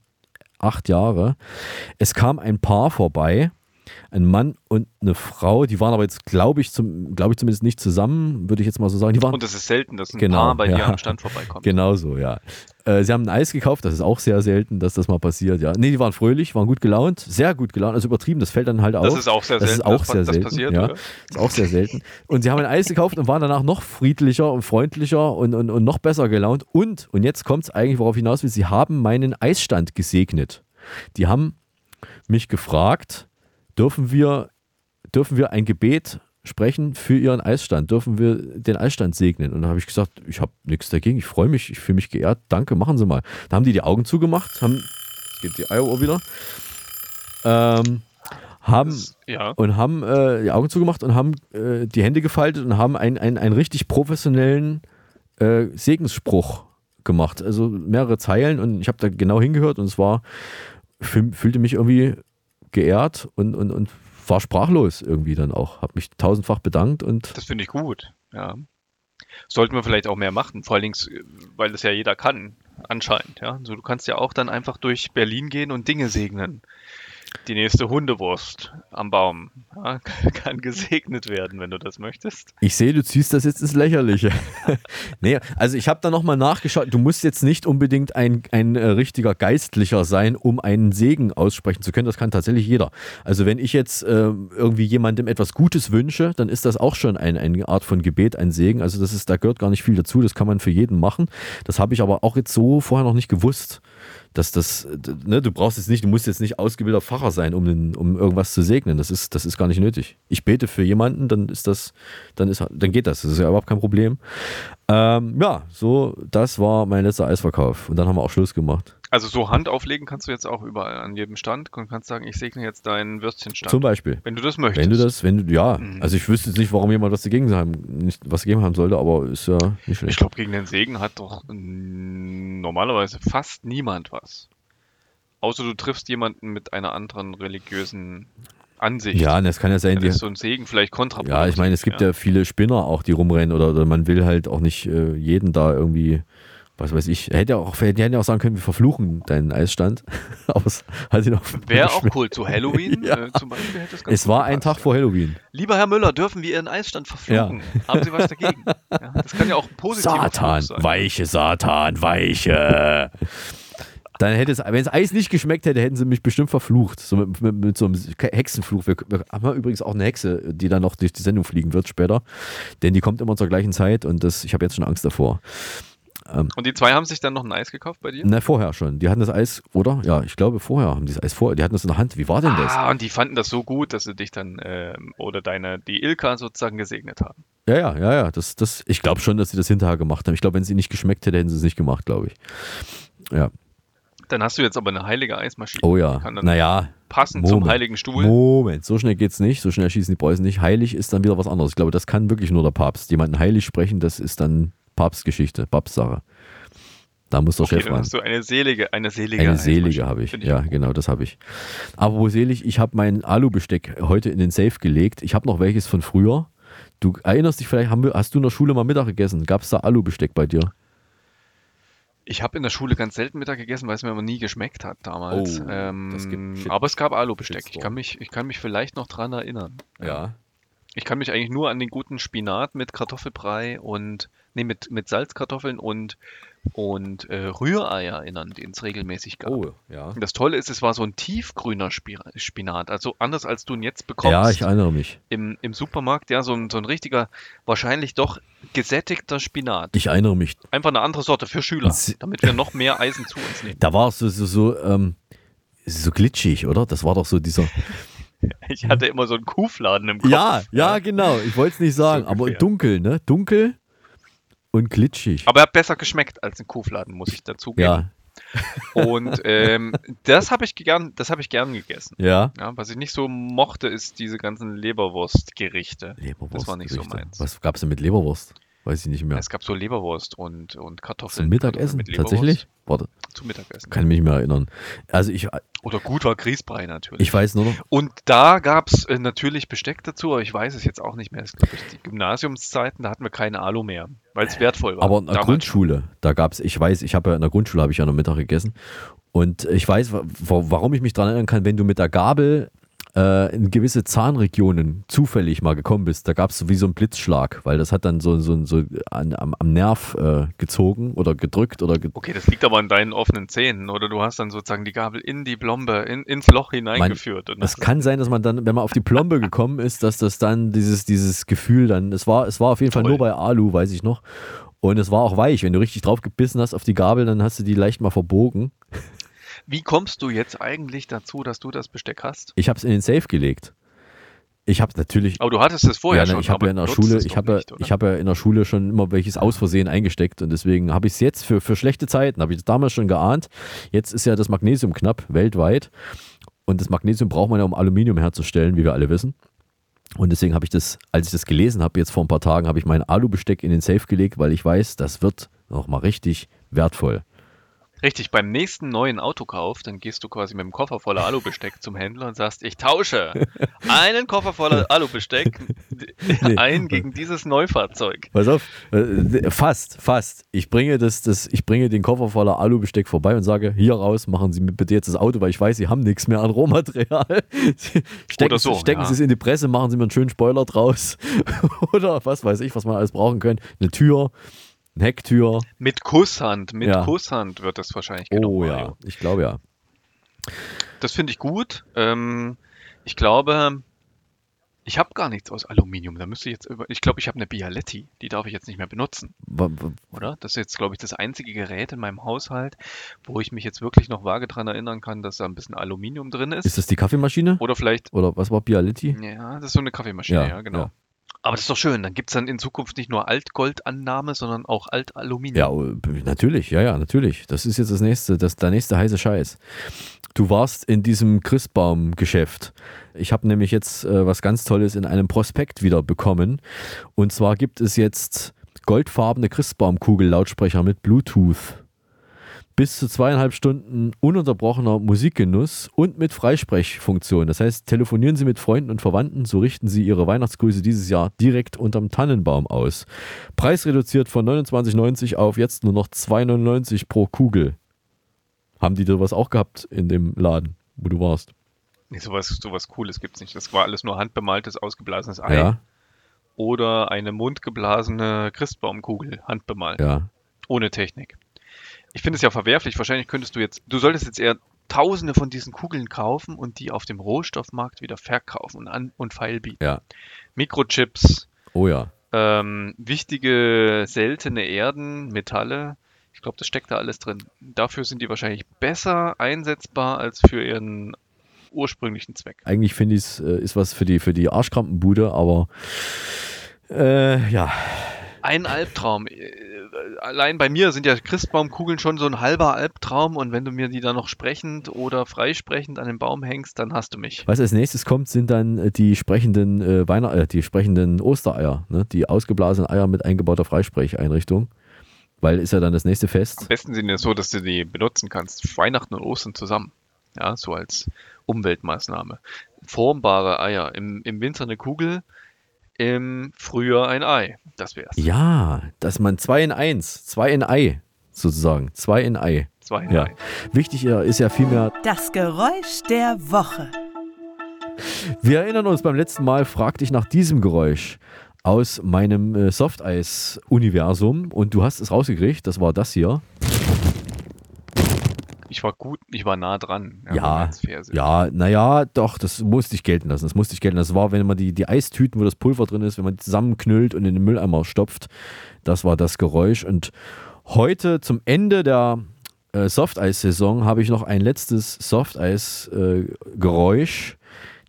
acht Jahre, es kam ein Paar vorbei, ein Mann und eine Frau, die waren aber jetzt, glaube ich, zum, glaube ich zumindest nicht zusammen, würde ich jetzt mal so sagen. Die waren, und es ist selten, dass ein genau, Paar bei ja. dir am Stand vorbeikommt. Genau so, ja. Äh, sie haben ein Eis gekauft, das ist auch sehr selten, dass das mal passiert, ja. Nee, die waren fröhlich, waren gut gelaunt, sehr gut gelaunt, also übertrieben, das fällt dann halt auf. Das ist auch sehr das selten. Das ist auch sehr das selten, passiert, ja. Das ist auch sehr selten. Und sie haben ein Eis gekauft und waren danach noch friedlicher und freundlicher und, und, und noch besser gelaunt. Und, und jetzt kommt es eigentlich, worauf ich hinaus will, sie haben meinen Eisstand gesegnet. Die haben mich gefragt... Dürfen wir, dürfen wir ein Gebet sprechen für Ihren Eisstand? Dürfen wir den Eisstand segnen? Und da habe ich gesagt, ich habe nichts dagegen, ich freue mich, ich fühle mich geehrt, danke, machen Sie mal. Da haben die die Augen zugemacht, haben, es geht die Eieruhr wieder, ähm, haben, das, ja. und haben äh, die Augen zugemacht und haben äh, die Hände gefaltet und haben einen, einen, einen richtig professionellen äh, Segensspruch gemacht. Also mehrere Zeilen, und ich habe da genau hingehört, und es war, fühlte mich irgendwie geehrt und, und, und war sprachlos irgendwie dann auch. Hab mich tausendfach bedankt. Und das finde ich gut, ja. Sollten wir vielleicht auch mehr machen, vor allen Dingen, weil das ja jeder kann, anscheinend, ja. Also du kannst ja auch dann einfach durch Berlin gehen und Dinge segnen. Die nächste Hundewurst am Baum, ja, kann gesegnet werden, wenn du das möchtest. Ich sehe, du ziehst das jetzt ins Lächerliche. Nee, also ich habe da nochmal nachgeschaut, du musst jetzt nicht unbedingt ein, ein richtiger Geistlicher sein, um einen Segen aussprechen zu können, das kann tatsächlich jeder. Also wenn ich jetzt äh, irgendwie jemandem etwas Gutes wünsche, dann ist das auch schon ein, eine Art von Gebet, ein Segen, also das ist, da gehört gar nicht viel dazu, das kann man für jeden machen. Das habe ich aber auch jetzt so vorher noch nicht gewusst. Dass das, ne, du brauchst jetzt nicht, du musst jetzt nicht ausgebildeter Pfarrer sein, um, den, um irgendwas zu segnen. Das ist, das ist gar nicht nötig. Ich bete für jemanden, dann ist das, dann ist, dann geht das. Das ist ja überhaupt kein Problem. Ähm, ja, so, das war mein letzter Eisverkauf. Und dann haben wir auch Schluss gemacht. Also so Hand auflegen kannst du jetzt auch überall an jedem Stand und kannst sagen, ich segne jetzt deinen Würstchenstand. Zum Beispiel. Wenn du das möchtest. Wenn du das, wenn du, ja. Mhm. Also ich wüsste jetzt nicht, warum jemand was dagegen haben, nicht, was gegeben haben sollte, aber ist ja nicht schlecht. Ich glaube, gegen den Segen hat doch n- normalerweise fast niemand was. Außer du triffst jemanden mit einer anderen religiösen Ansicht. Ja, das kann ja sein. Dann ist so ein Segen vielleicht kontraproduktiv. Ja, ich meine, es gibt ja. ja viele Spinner auch, die rumrennen, oder, oder man will halt auch nicht äh, jeden da irgendwie... Was weiß ich, hätte ja auch, hätte ja auch sagen können, wir verfluchen deinen Eisstand. Aber es hat ihn auch Wäre auch cool, zu Halloween ja. äh, zum Beispiel hätte es ganz Es war ein Tag vor Halloween. Lieber Herr Müller, dürfen wir Ihren Eisstand verfluchen? Ja. Haben Sie was dagegen? Ja, das kann ja auch ein positiver Satan, Verfluch sein. Weiche Satan, weiche. Dann hätte es, wenn es Eis nicht geschmeckt hätte, hätten sie mich bestimmt verflucht. So mit, mit, mit so einem Hexenfluch. Wir, wir haben übrigens auch eine Hexe, die dann noch durch die Sendung fliegen wird später. Denn die kommt immer zur gleichen Zeit und das, ich habe jetzt schon Angst davor. Ähm, und die zwei haben sich dann noch ein Eis gekauft bei dir? Na, vorher schon. Die hatten das Eis, oder? Ja, ich glaube, vorher haben die das Eis vor. Die hatten das in der Hand. Wie war denn das? Ah, und die fanden das so gut, dass sie dich dann äh, oder deine, die Ilka sozusagen gesegnet haben. Ja, ja, ja, ja. Das, das, ich glaube schon, dass sie das hinterher gemacht haben. Ich glaube, wenn es ihnen nicht geschmeckt hätte, hätten sie es nicht gemacht, glaube ich. Ja. Dann hast du jetzt aber eine heilige Eismaschine. Oh ja, naja. Passend Moment. Zum Heiligen Stuhl. Moment, so schnell geht's nicht, so schnell schießen die Preußen nicht. Heilig ist dann wieder was anderes. Ich glaube, das kann wirklich nur der Papst. Jemanden heilig sprechen, das ist dann Papstgeschichte, Papstsache. Da muss der okay, Chef ran. Hast du eine selige, eine selige Eine selige habe ich, ja gut. Genau, das habe ich. Aber wo selig, ich habe mein Alubesteck heute in den Safe gelegt. Ich habe noch welches von früher. Du erinnerst dich vielleicht, haben wir, hast du in der Schule mal Mittag gegessen? Gab es da Alubesteck bei dir? Ich habe in der Schule ganz selten Mittag gegessen, weil es mir immer nie geschmeckt hat damals. Oh, ähm, das gibt Shit. Aber es gab Alu-Besteck. Ich kann mich, ich kann mich vielleicht noch dran erinnern. Ja. Ich kann mich eigentlich nur an den guten Spinat mit Kartoffelbrei und nee, mit, mit Salzkartoffeln und, und äh, Rührei erinnern, den es regelmäßig gab. Oh, ja. Das Tolle ist, es war so ein tiefgrüner Spinat, also anders als du ihn jetzt bekommst. Ja, ich erinnere mich. Im, im Supermarkt, ja, so ein, so ein richtiger, wahrscheinlich doch gesättigter Spinat. Ich erinnere mich. Einfach eine andere Sorte für Schüler, damit wir noch mehr Eisen zu uns nehmen. Da war es so, so, so, ähm, so glitschig, oder? Das war doch so dieser... Ich hatte immer so einen Kuhfladen im Kopf. Ja, ja, genau. Ich wollte es nicht sagen, so aber dunkel, ne? Dunkel und glitschig. Aber er hat besser geschmeckt als ein Kuhfladen, muss ich dazu geben. Ja. Und ähm, das habe ich gern, das habe ich gern gegessen. Ja. Ja. Was ich nicht so mochte, ist diese ganzen Leberwurstgerichte. Leberwurst. Das war nicht Gerichte. So meins. Was gab es denn mit Leberwurst? Weiß ich nicht mehr. Es gab so Leberwurst und, und Kartoffeln. Zum Mittagessen? Tatsächlich? Warte. Zum Mittagessen. Kann mich nicht mehr erinnern. Also ich... Oder guter Grießbrei natürlich. Ich weiß nur noch. Und da gab es natürlich Besteck dazu, aber ich weiß es jetzt auch nicht mehr. Es gab die Gymnasiumszeiten, da hatten wir keine Alu mehr, weil es wertvoll war. Aber in der damals. Grundschule, da gab es, ich weiß, ich habe ja in der Grundschule habe ich ja noch Mittag gegessen. Und ich weiß, warum ich mich daran erinnern kann, wenn du mit der Gabel äh, in gewisse Zahnregionen zufällig mal gekommen bist, da gab es wie so einen Blitzschlag, weil das hat dann so, so, so an, am, am Nerv äh, gezogen oder gedrückt. Oder ge- okay, das liegt aber an deinen offenen Zähnen, oder du hast dann sozusagen die Gabel in die Plombe, in, ins Loch hineingeführt. Es kann sein, dass man dann, wenn man auf die Plombe gekommen ist, dass das dann dieses, dieses Gefühl dann, es war, es war auf jeden Fall Toll. Nur bei Alu, weiß ich noch, und es war auch weich. Wenn du richtig drauf gebissen hast auf die Gabel, dann hast du die leicht mal verbogen. Wie kommst du jetzt eigentlich dazu, dass du das Besteck hast? Ich habe es in den Safe gelegt. Ich habe natürlich... Aber du hattest es vorher ja, schon. Ich habe ja in der Schule, ich habe, nicht, ich habe ja in der Schule schon immer welches aus Versehen eingesteckt und deswegen habe ich es jetzt für, für schlechte Zeiten, habe ich damals schon geahnt. Jetzt ist ja das Magnesium knapp weltweit und das Magnesium braucht man ja, um Aluminium herzustellen, wie wir alle wissen. Und deswegen habe ich das, als ich das gelesen habe, jetzt vor ein paar Tagen, habe ich mein Alubesteck in den Safe gelegt, weil ich weiß, das wird nochmal richtig wertvoll. Richtig, beim nächsten neuen Autokauf, dann gehst du quasi mit dem Koffer voller Alubesteck zum Händler und sagst, ich tausche einen Koffer voller Alubesteck nee. ein gegen dieses Neufahrzeug. Pass auf, fast, fast. Ich bringe, das, das, ich bringe den Koffer voller Alubesteck vorbei und sage, hier raus, machen Sie bitte jetzt das Auto, weil ich weiß, Sie haben nichts mehr an Rohmaterial. Stecken, Oder so, stecken ja. Sie es in die Presse, machen Sie mir einen schönen Spoiler draus. Oder was weiß ich, was man alles brauchen kann. Eine Tür. Hecktür. Mit Kusshand, mit ja. Kusshand wird das wahrscheinlich genommen. Oh ja, ich glaube ja. Das finde ich gut. Ähm, ich glaube, ich habe gar nichts aus Aluminium. Da müsste ich jetzt über. Ich glaube, ich habe eine Bialetti. Die darf ich jetzt nicht mehr benutzen. W- w- Oder? Das ist jetzt, glaube ich, das einzige Gerät in meinem Haushalt, wo ich mich jetzt wirklich noch vage dran erinnern kann, dass da ein bisschen Aluminium drin ist. Ist das die Kaffeemaschine? Oder vielleicht. Oder was war Bialetti? Ja, das ist so eine Kaffeemaschine, ja, ja genau. Ja. Aber das ist doch schön, dann gibt es dann in Zukunft nicht nur Altgoldannahme, sondern auch Altaluminium. Ja, natürlich, ja, ja, natürlich. Das ist jetzt das nächste, das, der nächste heiße Scheiß. Du warst in diesem Christbaumgeschäft. Ich habe nämlich jetzt äh, was ganz Tolles in einem Prospekt wieder bekommen. Und zwar gibt es jetzt goldfarbene Christbaumkugel-Lautsprecher mit Bluetooth. Bis zu zweieinhalb Stunden ununterbrochener Musikgenuss und mit Freisprechfunktion. Das heißt, telefonieren Sie mit Freunden und Verwandten, so richten Sie Ihre Weihnachtsgrüße dieses Jahr direkt unterm Tannenbaum aus. Preis reduziert von neunundzwanzig neunzig auf jetzt nur noch zwei neunundneunzig pro Kugel. Haben die da was auch gehabt in dem Laden, wo du warst? Nee, sowas, sowas Cooles gibt's nicht. Das war alles nur handbemaltes, ausgeblasenes Ei. Ja. Oder eine mundgeblasene Christbaumkugel, handbemalt. Ja. Ohne Technik. Ich finde es ja verwerflich. Wahrscheinlich könntest du jetzt, du solltest jetzt eher Tausende von diesen Kugeln kaufen und die auf dem Rohstoffmarkt wieder verkaufen und an und feilbieten. Ja. Mikrochips. Oh ja. Ähm, wichtige, seltene Erden, Metalle. Ich glaube, das steckt da alles drin. Dafür sind die wahrscheinlich besser einsetzbar als für ihren ursprünglichen Zweck. Eigentlich finde ich es, ist was für die, für die Arschkrampenbude, aber äh, ja. Ein Albtraum. Allein bei mir sind ja Christbaumkugeln schon so ein halber Albtraum und wenn du mir die dann noch sprechend oder freisprechend an den Baum hängst, dann hast du mich. Was als nächstes kommt, sind dann die sprechenden äh, Weihnacht- äh, die sprechenden Ostereier, ne? Die ausgeblasenen Eier mit eingebauter Freisprecheinrichtung. Weil ist ja dann das nächste Fest. Am besten sind es so, dass du die benutzen kannst. Weihnachten und Ostern zusammen. Ja, so als Umweltmaßnahme. Formbare Eier. Im, im Winter eine Kugel, im Frühjahr ein Ei. Das wär's. Ja, dass man zwei in eins, zwei in Ei sozusagen. Zwei in Ei. Zwei in ja. Ei. Wichtig ist ja vielmehr das Geräusch der Woche. Wir erinnern uns, beim letzten Mal fragte ich nach diesem Geräusch aus meinem äh, Softeis-Universum und du hast es rausgekriegt, das war das hier. Ich war gut, ich war nah dran. Ja, ja, ja, naja, doch, das musste ich gelten lassen. Das musste ich gelten lassen. Das war, wenn man die, die Eistüten, wo das Pulver drin ist, wenn man die zusammenknüllt und in den Mülleimer stopft, das war das Geräusch. Und heute zum Ende der äh, Softeis-Saison habe ich noch ein letztes Softeis-Geräusch,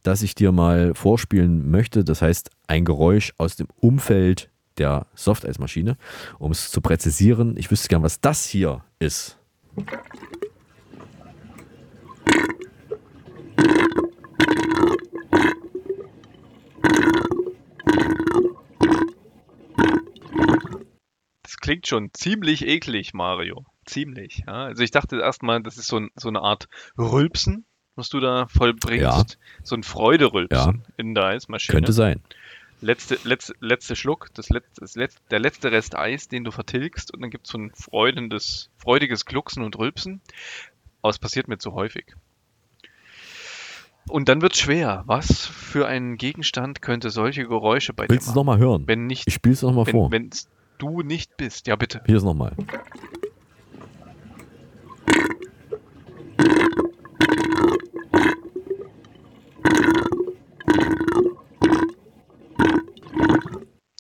das ich dir mal vorspielen möchte. Das heißt, ein Geräusch aus dem Umfeld der Softeismaschine. Um es zu präzisieren, ich wüsste gern, was das hier ist. Das klingt schon ziemlich eklig, Mario. Ziemlich. Ja? Also ich dachte erstmal, das ist so, ein, so eine Art Rülpsen, was du da vollbringst. Ja. So ein Freuderülpsen ja. in der Eismaschine. Könnte sein. Letzte, letzte, letzte Schluck, das letzte, das letzte, der letzte Rest Eis, den du vertilgst. Und dann gibt es so ein freudendes, freudiges Glucksen und Rülpsen. Aber es passiert mir zu häufig. Und dann wird's schwer. Was für ein Gegenstand könnte solche Geräusche bei Willst dir machen? Willst du es nochmal hören? Wenn nicht, ich spiel's nochmal vor. Wenn du nicht bist. Ja, bitte. Hier ist nochmal.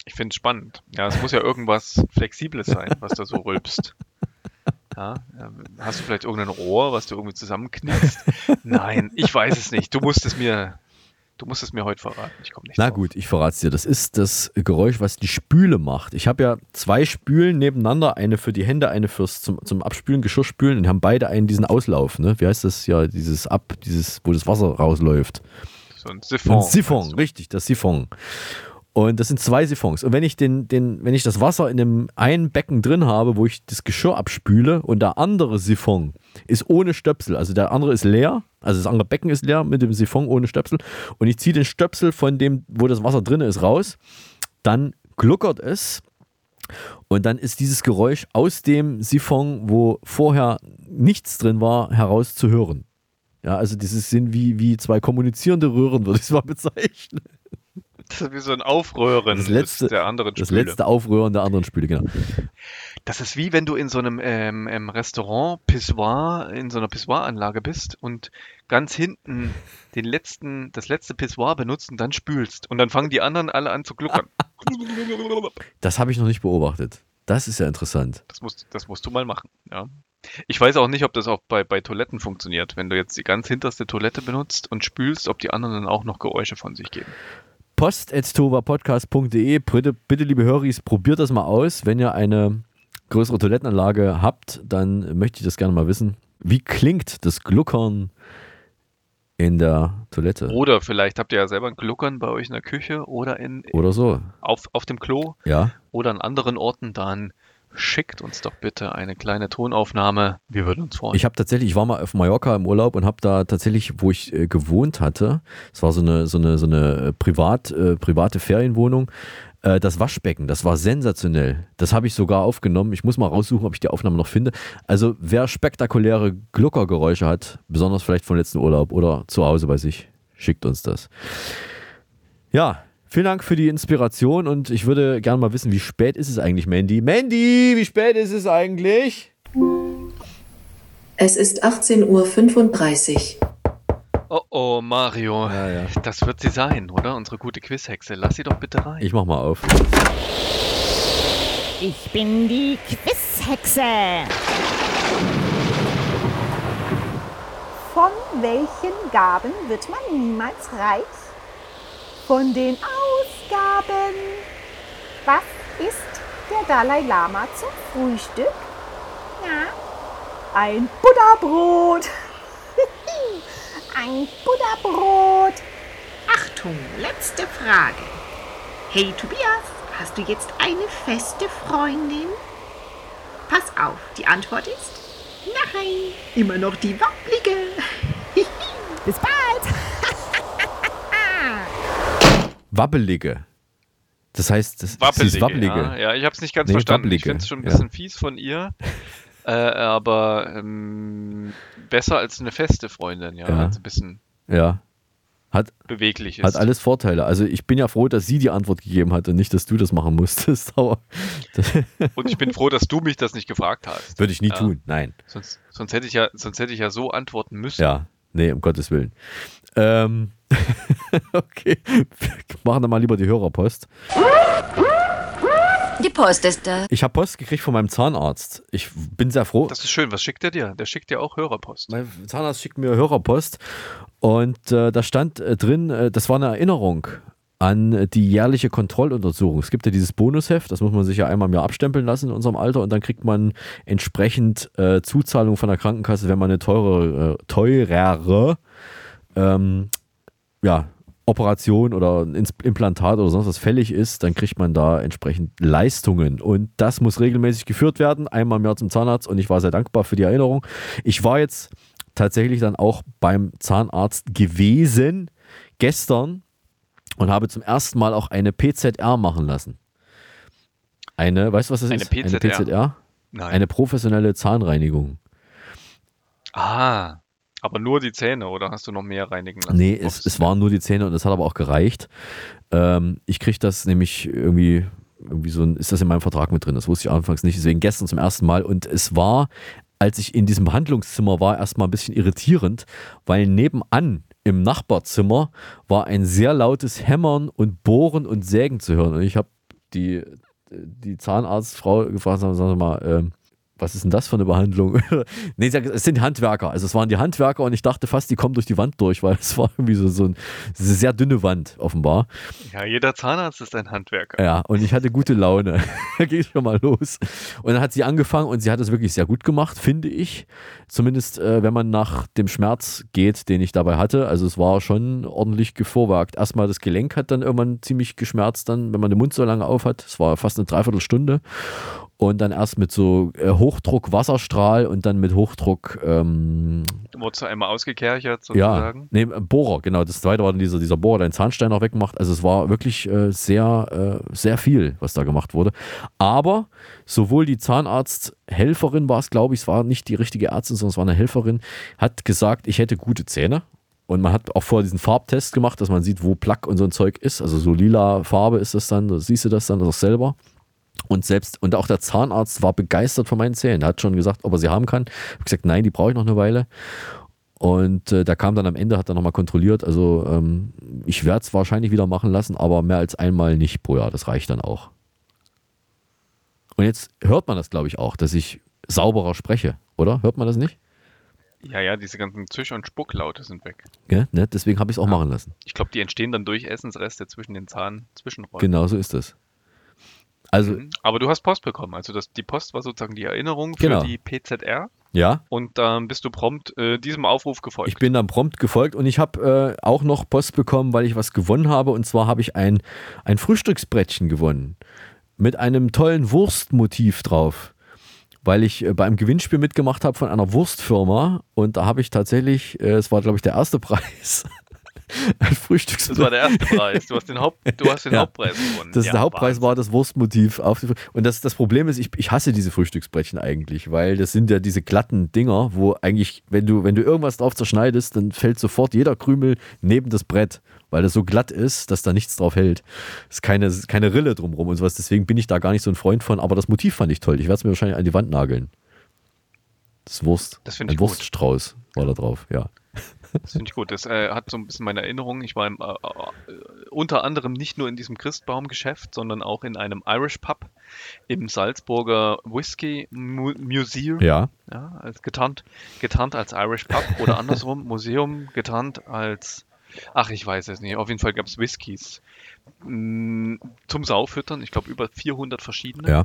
Ich finde es spannend. Ja, es muss ja irgendwas Flexibles sein, was da so rülpst. Ja, hast du vielleicht irgendein Rohr, was du irgendwie zusammenknickst? Nein, ich weiß es nicht. Du musst es mir, du musst es mir heute verraten. Ich komme nicht Na drauf. Gut, ich verrate es dir. Das ist das Geräusch, was die Spüle macht. Ich habe ja zwei Spülen nebeneinander, eine für die Hände, eine fürs zum, zum Abspülen, Geschirrspülen und haben beide einen diesen Auslauf. Ne? Wie heißt das ja? Dieses Ab, dieses, wo das Wasser rausläuft. So ein Siphon. Ein Siphon, richtig, das Siphon. Und das sind zwei Siphons. Und wenn ich, den, den, wenn ich das Wasser in dem einen Becken drin habe, wo ich das Geschirr abspüle und der andere Siphon ist ohne Stöpsel, also der andere ist leer, also das andere Becken ist leer mit dem Siphon ohne Stöpsel und ich ziehe den Stöpsel von dem, wo das Wasser drin ist, raus, dann gluckert es und dann ist dieses Geräusch aus dem Siphon, wo vorher nichts drin war, heraus zu hören. Ja, also dieses sind wie, wie zwei kommunizierende Röhren, würde ich es mal bezeichnen. Das ist wie so ein Aufröhren das letzte, der anderen Spüle. Das letzte Aufröhren der anderen Spüle, genau. Das ist wie wenn du in so einem ähm, Restaurant Pissoir, in so einer Pissoir-Anlage bist und ganz hinten den letzten, das letzte Pissoir benutzt und dann spülst. Und dann fangen die anderen alle an zu gluckern. Das habe ich noch nicht beobachtet. Das ist ja interessant. Das musst, das musst du mal machen, ja. Ich weiß auch nicht, ob das auch bei, bei Toiletten funktioniert. Wenn du jetzt die ganz hinterste Toilette benutzt und spülst, ob die anderen dann auch noch Geräusche von sich geben. post at tohuwa podcast punkt de. Bitte, bitte, liebe Höris, probiert das mal aus. Wenn ihr eine größere Toilettenanlage habt, dann möchte ich das gerne mal wissen. Wie klingt das Gluckern in der Toilette? Oder vielleicht habt ihr ja selber ein Gluckern bei euch in der Küche oder, in, oder so. auf, auf dem Klo ja. oder an anderen Orten. Dann schickt uns doch bitte eine kleine Tonaufnahme. Wir würden uns freuen. Ich habe tatsächlich, ich war mal auf Mallorca im Urlaub und habe da tatsächlich, wo ich äh, gewohnt hatte, es war so eine, so eine, so eine privat, äh, private Ferienwohnung, äh, das Waschbecken, das war sensationell. Das habe ich sogar aufgenommen. Ich muss mal raussuchen, ob ich die Aufnahme noch finde. Also wer spektakuläre Gluckergeräusche hat, besonders vielleicht vom letzten Urlaub oder zu Hause bei sich, schickt uns das. Ja, vielen Dank für die Inspiration und ich würde gerne mal wissen, wie spät ist es eigentlich, Mandy? Mandy, wie spät ist es eigentlich? Es ist achtzehn Uhr fünfunddreißig. Oh oh, Mario. Ja, ja. Das wird sie sein, oder? Unsere gute Quizhexe. Lass sie doch bitte rein. Ich mach mal auf. Ich bin die Quizhexe. Von welchen Gaben wird man niemals reich? Von den Ausgaben. Was isst der Dalai Lama zum Frühstück? Na, ein Buddha-Brot. Ein Buddha-Brot. Achtung, letzte Frage. Hey Tobias, hast du jetzt eine feste Freundin? Pass auf, die Antwort ist nein. Immer noch die Wabbelige. Bis bald. Wabbelige. Das heißt, das Wabbelige, ist Wabbelige. Ja, ja, ich habe es nicht ganz nee, verstanden. Wabbelige. Ich finde es schon ein bisschen ja. fies von ihr. Äh, aber ähm, besser als eine feste Freundin, ja. ja. Also ein bisschen ja. hat, beweglich ist. Hat alles Vorteile. Also ich bin ja froh, dass sie die Antwort gegeben hat und nicht, dass du das machen musstest. Aber und ich bin froh, dass du mich das nicht gefragt hast. Würde ich nie ja. tun, nein. Sonst, sonst, hätte ich ja, sonst hätte ich ja so antworten müssen. Ja, nee, um Gottes Willen. Ähm, okay, wir machen dann mal lieber die Hörerpost. Die Post ist da. Ich habe Post gekriegt von meinem Zahnarzt. Ich bin sehr froh. Das ist schön. Was schickt er dir? Der schickt dir auch Hörerpost. Mein Zahnarzt schickt mir Hörerpost. Und äh, da stand äh, drin, äh, das war eine Erinnerung an die jährliche Kontrolluntersuchung. Es gibt ja dieses Bonusheft, das muss man sich ja einmal im Jahr abstempeln lassen in unserem Alter. Und dann kriegt man entsprechend äh, Zuzahlung von der Krankenkasse, wenn man eine teurere, äh, teurere ähm, ja, Operation oder ein Implantat oder sonst was fällig ist, dann kriegt man da entsprechend Leistungen. Und das muss regelmäßig geführt werden, einmal im Jahr zum Zahnarzt. Und ich war sehr dankbar für die Erinnerung. Ich war jetzt tatsächlich dann auch beim Zahnarzt gewesen gestern und habe zum ersten Mal auch eine P Z R machen lassen. Eine, weißt du, was das eine ist? P Z R? Eine P Z R? Nein. Eine professionelle Zahnreinigung. Ah, aber nur die Zähne oder hast du noch mehr reinigen lassen? Nee, es, es waren nur die Zähne und das hat aber auch gereicht. Ähm, ich kriege das nämlich irgendwie, irgendwie so, ein, ist das in meinem Vertrag mit drin? Das wusste ich anfangs nicht, deswegen gestern zum ersten Mal. Und es war, als ich in diesem Behandlungszimmer war, erstmal ein bisschen irritierend, weil nebenan im Nachbarzimmer war ein sehr lautes Hämmern und Bohren und Sägen zu hören. Und ich habe die, die Zahnarztfrau gefragt, sagen Sie mal, ähm, was ist denn das für eine Behandlung? Nee, es sind Handwerker. Also es waren die Handwerker und ich dachte fast, die kommen durch die Wand durch, weil es war irgendwie so, so eine sehr dünne Wand offenbar. Ja, jeder Zahnarzt ist ein Handwerker. Ja, und ich hatte gute Laune. Da ging es schon mal los. Und dann hat sie angefangen und sie hat es wirklich sehr gut gemacht, finde ich. Zumindest, äh, wenn man nach dem Schmerz geht, den ich dabei hatte. Also es war schon ordentlich vorwärts. Erstmal das Gelenk hat dann irgendwann ziemlich geschmerzt, dann, wenn man den Mund so lange auf hat. Es war fast eine Dreiviertelstunde. Und dann erst mit so Hochdruck-Wasserstrahl und dann mit Hochdruck... Ähm, Wurdest du einmal ausgekerchert sozusagen? Ja, nee, Bohrer, genau. Das zweite war dann dieser, dieser Bohrer, der den Zahnstein auch weggemacht. Also es war wirklich äh, sehr, äh, sehr viel, was da gemacht wurde. Aber sowohl die Zahnarzthelferin war es, glaube ich, es war nicht die richtige Ärztin, sondern es war eine Helferin, hat gesagt, ich hätte gute Zähne. Und man hat auch vorher diesen Farbtest gemacht, dass man sieht, wo Plaque und so ein Zeug ist. Also so lila Farbe ist das dann, da siehst du das dann, das auch selber. Und selbst, und auch der Zahnarzt war begeistert von meinen Zähnen. Er hat schon gesagt, ob er sie haben kann. Ich habe gesagt, nein, die brauche ich noch eine Weile. Und äh, da kam dann am Ende, hat er nochmal kontrolliert. Also ähm, ich werde es wahrscheinlich wieder machen lassen, aber mehr als einmal nicht pro Jahr. Das reicht dann auch. Und jetzt hört man das, glaube ich, auch, dass ich sauberer spreche, oder? Hört man das nicht? Ja, ja, diese ganzen Zisch- und Spucklaute sind weg. Ja, ne? Deswegen habe ich es auch ja. machen lassen. Ich glaube, die entstehen dann durch Essensreste zwischen den Zahnzwischenräumen. Genau so ist das. Also, aber du hast Post bekommen, also das, die Post war sozusagen die Erinnerung für genau. die P Z R. Ja. Und dann ähm, bist du prompt äh, diesem Aufruf gefolgt. Ich bin dann prompt gefolgt und ich habe äh, auch noch Post bekommen, weil ich was gewonnen habe. Und zwar habe ich ein, ein Frühstücksbrettchen gewonnen mit einem tollen Wurstmotiv drauf, weil ich äh, bei einem Gewinnspiel mitgemacht habe von einer Wurstfirma. Und da habe ich tatsächlich, es äh, war glaube ich der erste Preis. Ein Frühstücksbrett. Das war der erste Preis. Du hast den, Haupt, du hast den ja. Hauptpreis gewonnen. Das ja, der Hauptpreis Wahnsinn. War das Wurstmotiv. Auf und das, das Problem ist, ich, ich hasse diese Frühstücksbrettchen eigentlich, weil das sind ja diese glatten Dinger, wo eigentlich, wenn du, wenn du irgendwas drauf zerschneidest, dann fällt sofort jeder Krümel neben das Brett, weil das so glatt ist, dass da nichts drauf hält. Es ist keine, keine Rille drumherum und sowas. Deswegen bin ich da gar nicht so ein Freund von, aber das Motiv fand ich toll. Ich werde es mir wahrscheinlich an die Wand nageln. Das Wurst, das ein Wurststrauß gut. war da drauf, ja. Das finde ich gut. Das äh, hat so ein bisschen meine Erinnerung. Ich war im, äh, unter anderem nicht nur in diesem Christbaumgeschäft, sondern auch in einem Irish Pub im Salzburger Whisky Mu- Museum. Ja. ja als, getarnt, getarnt als Irish Pub oder andersrum, Museum getarnt als, ach, ich weiß es nicht. Auf jeden Fall gab es Whiskys m- zum Saufüttern. Ich glaube, über vierhundert verschiedene. Ja.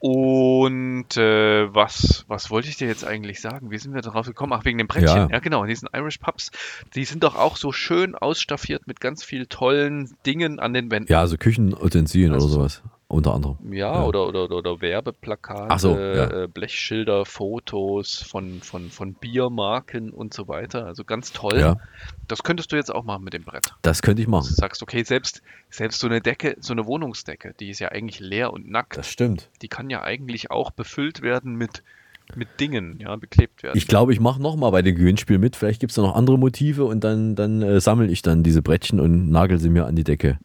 Und äh, was, was wollte ich dir jetzt eigentlich sagen? Wie sind wir darauf gekommen? Ach, wegen dem Brettchen. Ja, ja genau, in diesen Irish Pubs. Die sind doch auch so schön ausstaffiert mit ganz vielen tollen Dingen an den Wänden. Ja, also Küchenutensilien also, oder sowas, unter anderem. Ja, ja. Oder, oder, oder Werbeplakate, ach so, ja. Blechschilder, Fotos von, von, von Biermarken und so weiter. Also ganz toll. Ja. Das könntest du jetzt auch machen mit dem Brett. Das könnte ich machen. Du sagst, okay, selbst, selbst so eine Decke, so eine Wohnungsdecke, die ist ja eigentlich leer und nackt. Das stimmt. Die kann ja eigentlich auch befüllt werden mit, mit Dingen, ja, beklebt werden. Ich glaube, ich mache nochmal bei dem Gewinnspiel mit. Vielleicht gibt es da noch andere Motive und dann, dann äh, sammle ich dann diese Brettchen und nagel sie mir an die Decke.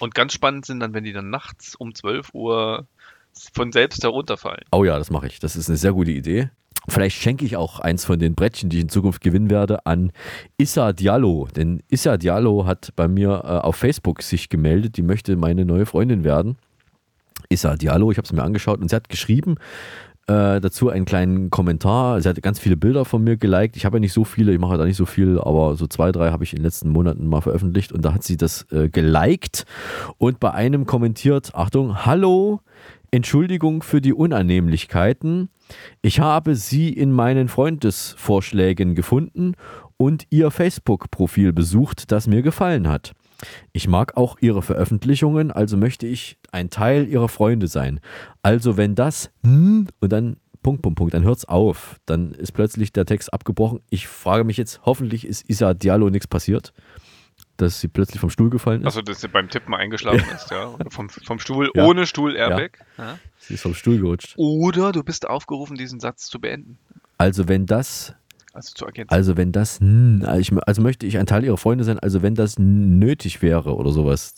Und ganz spannend sind dann, wenn die dann nachts um zwölf Uhr von selbst herunterfallen. Oh ja, das mache ich. Das ist eine sehr gute Idee. Vielleicht schenke ich auch eins von den Brettchen, die ich in Zukunft gewinnen werde, an Issa Diallo. Denn Issa Diallo hat bei mir äh, auf Facebook sich gemeldet. Die möchte meine neue Freundin werden. Issa Diallo, ich habe es mir angeschaut und sie hat geschrieben, äh, dazu einen kleinen Kommentar. Sie hat ganz viele Bilder von mir geliked. Ich habe ja nicht so viele, ich mache da nicht so viel, aber so zwei, drei habe ich in den letzten Monaten mal veröffentlicht und da hat sie das äh, geliked und bei einem kommentiert, Achtung, hallo, Entschuldigung für die Unannehmlichkeiten. Ich habe Sie in meinen Freundesvorschlägen gefunden und Ihr Facebook-Profil besucht, das mir gefallen hat. Ich mag auch Ihre Veröffentlichungen, also möchte ich ein Teil Ihrer Freunde sein. Also wenn das und dann Punkt, Punkt, Punkt, dann hört's auf. Dann ist plötzlich der Text abgebrochen. Ich frage mich jetzt, hoffentlich ist Issa Diallo nichts passiert, dass sie plötzlich vom Stuhl gefallen ist. Also dass sie beim Tippen eingeschlafen ja. ist, ja. Oder vom, vom Stuhl, ja. ohne Stuhl-Airbag. Ja. Ja. Sie ist vom Stuhl gerutscht. Oder du bist aufgerufen, diesen Satz zu beenden. Also wenn das... Also, zu ergänzen. also wenn das, also möchte ich ein Teil ihrer Freunde sein, also wenn das nötig wäre oder sowas,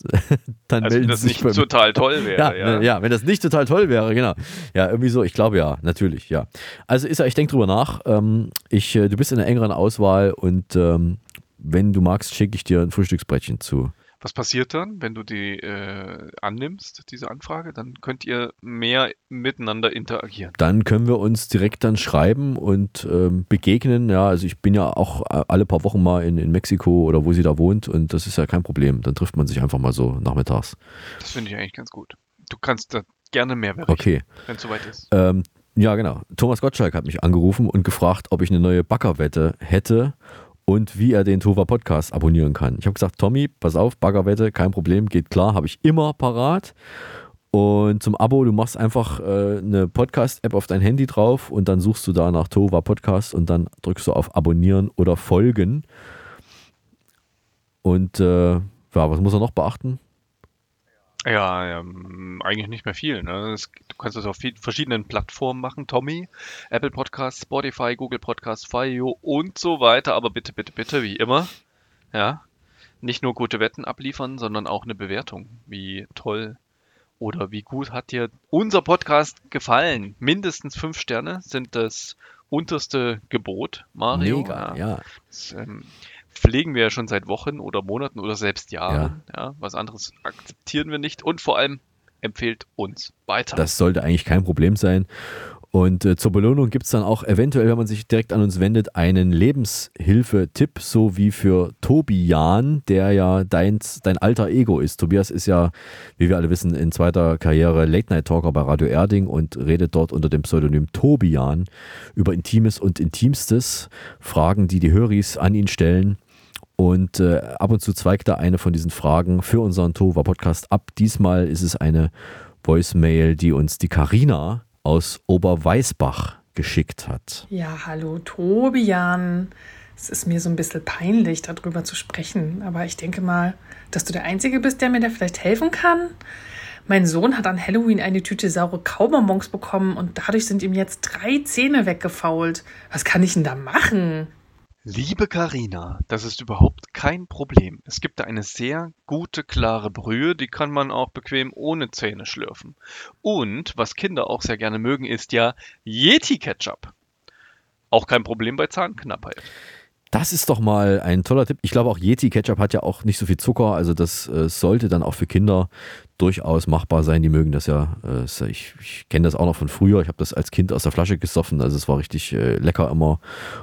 dann also melden wenn das nicht bei total toll wäre. Ja, ja. ja, wenn das nicht total toll wäre, genau. Ja, irgendwie so, ich glaube ja, natürlich, ja. Also Issa, ich denke drüber nach, ich, du bist in einer engeren Auswahl und wenn du magst, schicke ich dir ein Frühstücksbrettchen zu. Was passiert dann, wenn du die äh, annimmst, diese Anfrage? Dann könnt ihr mehr miteinander interagieren. Dann können wir uns direkt dann schreiben und ähm, begegnen. Ja, also ich bin ja auch alle paar Wochen mal in, in Mexiko oder wo sie da wohnt und das ist ja kein Problem. Dann trifft man sich einfach mal so nachmittags. Das finde ich eigentlich ganz gut. Du kannst da gerne mehr berichten, okay. wenn es soweit ist. Ähm, ja, genau. Thomas Gottschalk hat mich angerufen und gefragt, ob ich eine neue Baggerwette hätte. Und wie er den Tohuwa Podcast abonnieren kann. Ich habe gesagt, Tommy, pass auf, Baggerwette, kein Problem, geht klar, habe ich immer parat. Und zum Abo, du machst einfach äh, eine Podcast-App auf dein Handy drauf und dann suchst du da nach Tohuwa Podcast und dann drückst du auf Abonnieren oder Folgen. Und äh, ja, was muss er noch beachten? Ja, ähm, eigentlich nicht mehr viel. Ne? Das, du kannst das auf viel, verschiedenen Plattformen machen. Tommy, Apple Podcasts, Spotify, Google Podcasts, F I O und so weiter. Aber bitte, bitte, bitte, wie immer, ja, nicht nur gute Wetten abliefern, sondern auch eine Bewertung. Wie toll oder wie gut hat dir unser Podcast gefallen? Mindestens fünf Sterne sind das unterste Gebot, Mario. Mega, ja. ja. Das, ähm, pflegen wir ja schon seit Wochen oder Monaten oder selbst Jahren. Ja. Ja, was anderes akzeptieren wir nicht und vor allem empfehlt uns weiter. Das sollte eigentlich kein Problem sein. Und äh, zur Belohnung gibt es dann auch eventuell, wenn man sich direkt an uns wendet, einen Lebenshilfe-Tipp, so wie für Tobian, der ja dein, dein alter Ego ist. Tobias ist ja, wie wir alle wissen, in zweiter Karriere Late-Night-Talker bei Radio Erding und redet dort unter dem Pseudonym Tobian über Intimes und Intimstes, Fragen, die die Höris an ihn stellen. Und äh, ab und zu zweigt er eine von diesen Fragen für unseren Tohuwa Podcast ab. Diesmal ist es eine Voicemail, die uns die Carina aus Oberweißbach geschickt hat. Ja, hallo Tobian. Es ist mir so ein bisschen peinlich, darüber zu sprechen, aber ich denke mal, dass du der Einzige bist, der mir da vielleicht helfen kann. Mein Sohn hat an Halloween eine Tüte saure Kaubonbons bekommen und dadurch sind ihm jetzt drei Zähne weggefault. Was kann ich denn da machen? Liebe Carina, das ist überhaupt kein Problem. Es gibt da eine sehr gute, klare Brühe, die kann man auch bequem ohne Zähne schlürfen. Und was Kinder auch sehr gerne mögen, ist ja Yeti Ketchup. Auch kein Problem bei Zahnknappheit. Das ist doch mal ein toller Tipp. Ich glaube auch Yeti Ketchup hat ja auch nicht so viel Zucker, also das äh, sollte dann auch für Kinder durchaus machbar sein. Die mögen das ja, äh, ich, ich kenne das auch noch von früher, ich habe das als Kind aus der Flasche gesoffen, also es war richtig äh, lecker immer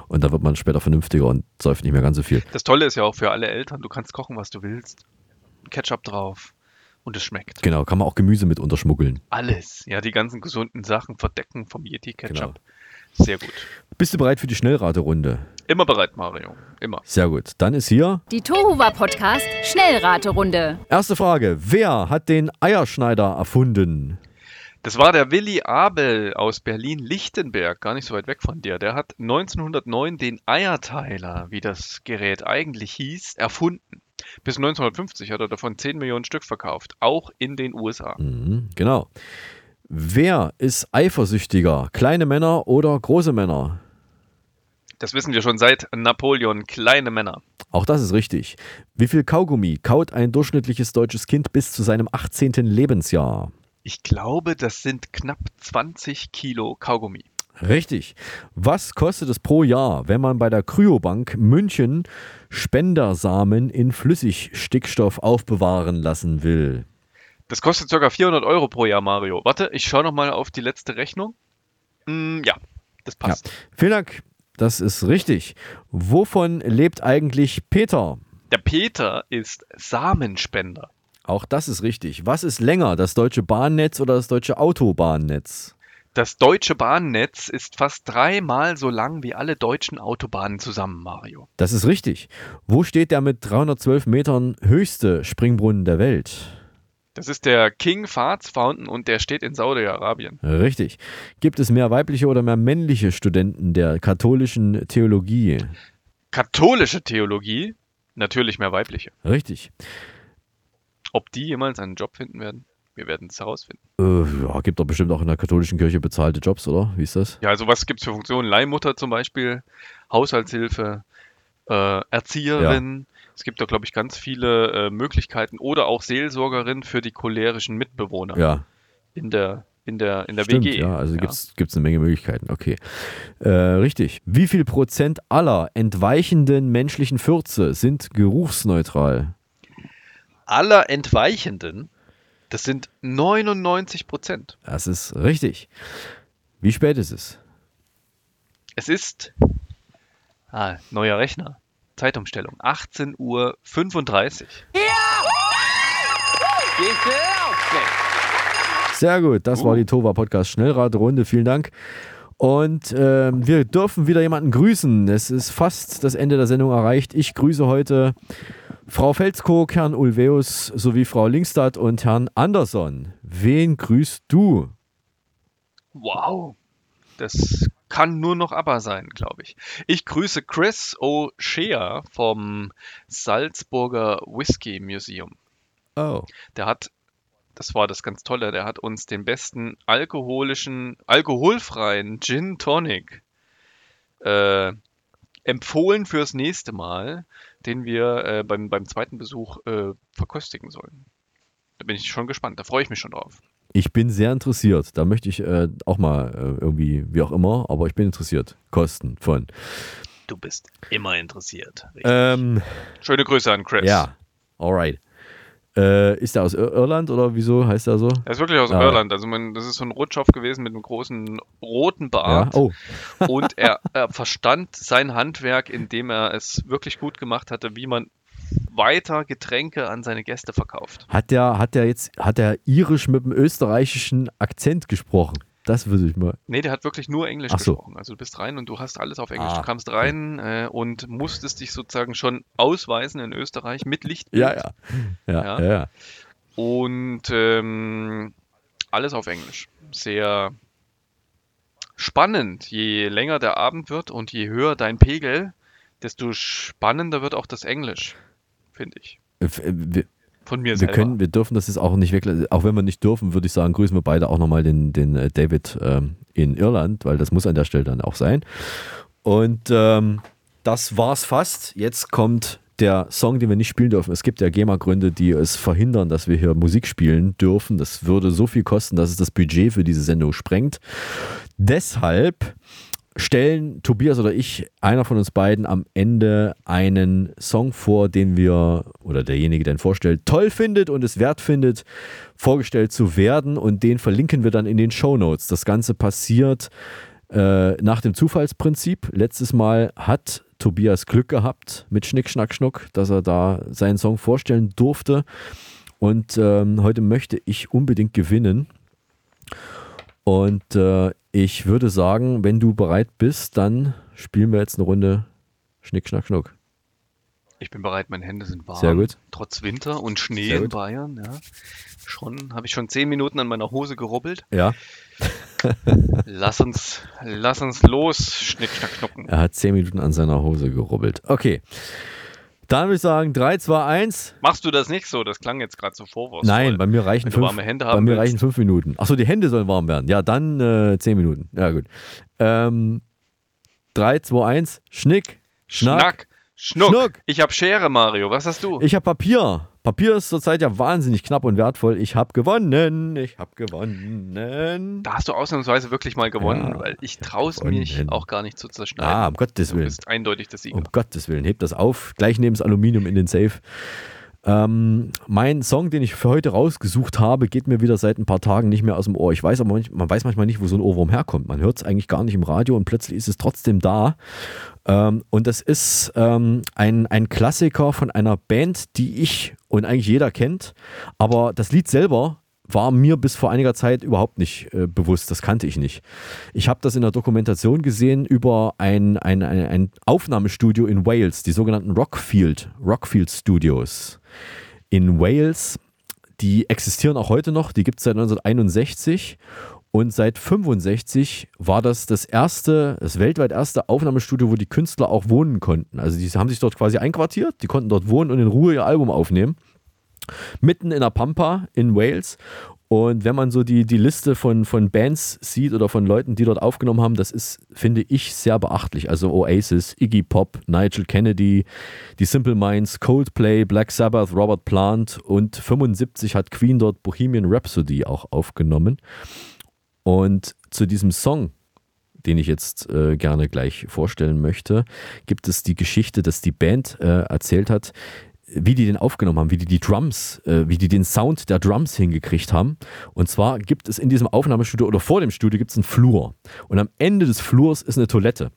und dann wird man später vernünftiger und säuft nicht mehr ganz so viel. Das Tolle ist ja auch für alle Eltern, du kannst kochen, was du willst, Ketchup drauf und es schmeckt. Genau, kann man auch Gemüse mit unterschmuggeln. Alles, ja, die ganzen gesunden Sachen verdecken vom Yeti Ketchup. Genau. Sehr gut. Bist du bereit für die Schnellraterunde? Immer bereit, Mario. Immer. Sehr gut. Dann ist hier die Tohuwa Podcast Schnellraterunde. Erste Frage. Wer hat den Eierschneider erfunden? Das war der Willi Abel aus Berlin-Lichtenberg, gar nicht so weit weg von dir. Der hat neunzehnhundertneun den Eierteiler, wie das Gerät eigentlich hieß, erfunden. Bis neunzehnhundertfünfzig hat er davon zehn Millionen Stück verkauft, auch in den U S A. Mhm, genau. Wer ist eifersüchtiger? Kleine Männer oder große Männer? Das wissen wir schon seit Napoleon. Kleine Männer. Auch das ist richtig. Wie viel Kaugummi kaut ein durchschnittliches deutsches Kind bis zu seinem achtzehnten Lebensjahr? Ich glaube, das sind knapp zwanzig Kilo Kaugummi. Richtig. Was kostet es pro Jahr, wenn man bei der Kryobank München Spendersamen in Flüssigstickstoff aufbewahren lassen will? Das kostet ca. vierhundert Euro pro Jahr, Mario. Warte, ich schaue nochmal auf die letzte Rechnung. Mm, ja, das passt. Ja. Vielen Dank, das ist richtig. Wovon lebt eigentlich Peter? Der Peter ist Samenspender. Auch das ist richtig. Was ist länger, das deutsche Bahnnetz oder das deutsche Autobahnnetz? Das deutsche Bahnnetz ist fast dreimal so lang wie alle deutschen Autobahnen zusammen, Mario. Das ist richtig. Wo steht der mit dreihundertzwölf Metern höchste Springbrunnen der Welt? Das ist der King Fahds Fountain und der steht in Saudi-Arabien. Richtig. Gibt es mehr weibliche oder mehr männliche Studenten der katholischen Theologie? Katholische Theologie? Natürlich mehr weibliche. Richtig. Ob die jemals einen Job finden werden? Wir werden es herausfinden. Äh, ja, gibt doch bestimmt auch in der katholischen Kirche bezahlte Jobs, oder? Wie ist das? Ja, also was gibt es für Funktionen? Leihmutter zum Beispiel, Haushaltshilfe, äh, Erzieherin. Ja. Es gibt da, glaube ich, ganz viele äh, Möglichkeiten oder auch Seelsorgerin für die cholerischen Mitbewohner ja. in der, in der, in der Stimmt, W G. Ja, also ja. Gibt es eine Menge Möglichkeiten. Okay, äh, richtig. Wie viel Prozent aller entweichenden menschlichen Fürze sind geruchsneutral? Aller entweichenden? Das sind neunundneunzig Prozent. Das ist richtig. Wie spät ist es? Es ist... Ah, neuer Rechner. Zeitumstellung, achtzehn Uhr fünfunddreißig. Ja! Sehr gut, das uh. war die Tohuwa Podcast Schnellraterunde. Vielen Dank. Und äh, wir dürfen wieder jemanden grüßen. Es ist fast das Ende der Sendung erreicht. Ich grüße heute Frau Felskog, Herrn Ulveus sowie Frau Linkstadt und Herrn Anderson. Wen grüßt du? Wow, das kann nur noch ABBA sein, glaube ich. Ich grüße Chris O'Shea vom Salzburger Whisky Museum. Oh. Der hat, das war das ganz Tolle, der hat uns den besten alkoholischen, alkoholfreien Gin Tonic äh, empfohlen fürs nächste Mal, den wir äh, beim, beim zweiten Besuch äh, verköstigen sollen. Da bin ich schon gespannt, da freue ich mich schon drauf. Ich bin sehr interessiert. Da möchte ich äh, auch mal äh, irgendwie, wie auch immer, aber ich bin interessiert. Kosten von. Du bist immer interessiert. Ähm, Schöne Grüße an Chris. Ja, alright. Äh, ist der aus Ir- Irland oder wieso heißt der so? Er ist wirklich aus ja. Irland. Also man, das ist so ein Rotschopf gewesen mit einem großen roten Bart. Ja? Oh. Und er, er verstand sein Handwerk, indem er es wirklich gut gemacht hatte, wie man weiter Getränke an seine Gäste verkauft. Hat der, hat der jetzt, hat der irisch mit dem österreichischen Akzent gesprochen? Das würde ich mal. Nee, der hat wirklich nur Englisch Ach so. gesprochen. Also du bist rein und du hast alles auf Englisch. Ah. Du kamst rein äh, und musstest dich sozusagen schon ausweisen in Österreich mit Lichtbild. Ja, ja. ja, ja. ja, ja. Und ähm, alles auf Englisch. Sehr spannend. Je länger der Abend wird und je höher dein Pegel, desto spannender wird auch das Englisch, finde ich. Wir, Von mir wir selber. Können, wir dürfen das jetzt auch nicht weglassen. Auch wenn wir nicht dürfen, würde ich sagen, grüßen wir beide auch nochmal den, den äh, David ähm, in Irland, weil das muss an der Stelle dann auch sein. Und ähm, das war's fast. Jetzt kommt der Song, den wir nicht spielen dürfen. Es gibt ja GEMA-Gründe, die es verhindern, dass wir hier Musik spielen dürfen. Das würde so viel kosten, dass es das Budget für diese Sendung sprengt. Deshalb stellen Tobias oder ich, einer von uns beiden, am Ende einen Song vor, den wir, oder derjenige, der ihn vorstellt, toll findet und es wert findet, vorgestellt zu werden, und den verlinken wir dann in den Shownotes. Das Ganze passiert äh, nach dem Zufallsprinzip. Letztes Mal hat Tobias Glück gehabt mit Schnick, Schnack, Schnuck, dass er da seinen Song vorstellen durfte, und ähm, heute möchte ich unbedingt gewinnen. Und äh, ich würde sagen, wenn du bereit bist, dann spielen wir jetzt eine Runde Schnick, Schnack, Schnuck. Ich bin bereit, meine Hände sind warm. Sehr gut. Trotz Winter und Schnee in Bayern. Ja. Schon habe ich schon zehn Minuten an meiner Hose gerubbelt. Ja. lass, uns, lass uns los, Schnick, Schnack, Schnucken. Er hat zehn Minuten an seiner Hose gerubbelt. Okay. Dann würde ich sagen, drei, zwei, eins. Machst du das nicht so? Das klang jetzt gerade so vorwurfsvoll. Nein, bei mir reichen fünf, warme Hände haben bei mir willst. reichen fünf Minuten. Achso, die Hände sollen warm werden. Ja, dann äh, zehn Minuten. Ja, gut. Ähm, drei, zwei, eins. Schnick, Schnack, Schnack Schnuck. Schnuck. Ich habe Schere, Mario. Was hast du? Ich habe Papier. Papier ist zurzeit ja wahnsinnig knapp und wertvoll. Ich habe gewonnen. Ich habe gewonnen. Da hast du ausnahmsweise wirklich mal gewonnen, ja, weil ich traue es mich auch gar nicht zu zerschneiden. Ah, um Gottes Willen. Du bist eindeutig der Sieger. Um Gottes Willen, heb das auf. Gleich neben das Aluminium in den Safe. Ähm, mein Song, den ich für heute rausgesucht habe, geht mir wieder seit ein paar Tagen nicht mehr aus dem Ohr. Ich weiß aber nicht, man weiß manchmal nicht, wo so ein Ohrwurm herkommt. Man hört es eigentlich gar nicht im Radio und plötzlich ist es trotzdem da. Ähm, und das ist ähm, ein, ein Klassiker von einer Band, die ich und eigentlich jeder kennt. Aber das Lied selber war mir bis vor einiger Zeit überhaupt nicht äh, bewusst. Das kannte ich nicht. Ich habe das in der Dokumentation gesehen über ein, ein, ein, ein Aufnahmestudio in Wales, die sogenannten Rockfield, Rockfield Studios in Wales. Die existieren auch heute noch. Die gibt es seit neunzehnhunderteinundsechzig. Und seit neunzehnhundertfünfundsechzig war das das erste, das weltweit erste Aufnahmestudio, wo die Künstler auch wohnen konnten. Also die haben sich dort quasi einquartiert, die konnten dort wohnen und in Ruhe ihr Album aufnehmen. Mitten in der Pampa in Wales. Und wenn man so die, die Liste von, von Bands sieht oder von Leuten, die dort aufgenommen haben, das ist, finde ich, sehr beachtlich. Also Oasis, Iggy Pop, Nigel Kennedy, die Simple Minds, Coldplay, Black Sabbath, Robert Plant, und neunzehnhundertfünfundsiebzig hat Queen dort Bohemian Rhapsody auch aufgenommen. Und zu diesem Song, den ich jetzt äh, gerne gleich vorstellen möchte, gibt es die Geschichte, dass die Band äh, erzählt hat, wie die den aufgenommen haben, wie die die Drums, äh, wie die den Sound der Drums hingekriegt haben. Und zwar gibt es in diesem Aufnahmestudio oder vor dem Studio gibt es einen Flur. Und am Ende des Flurs ist eine Toilette.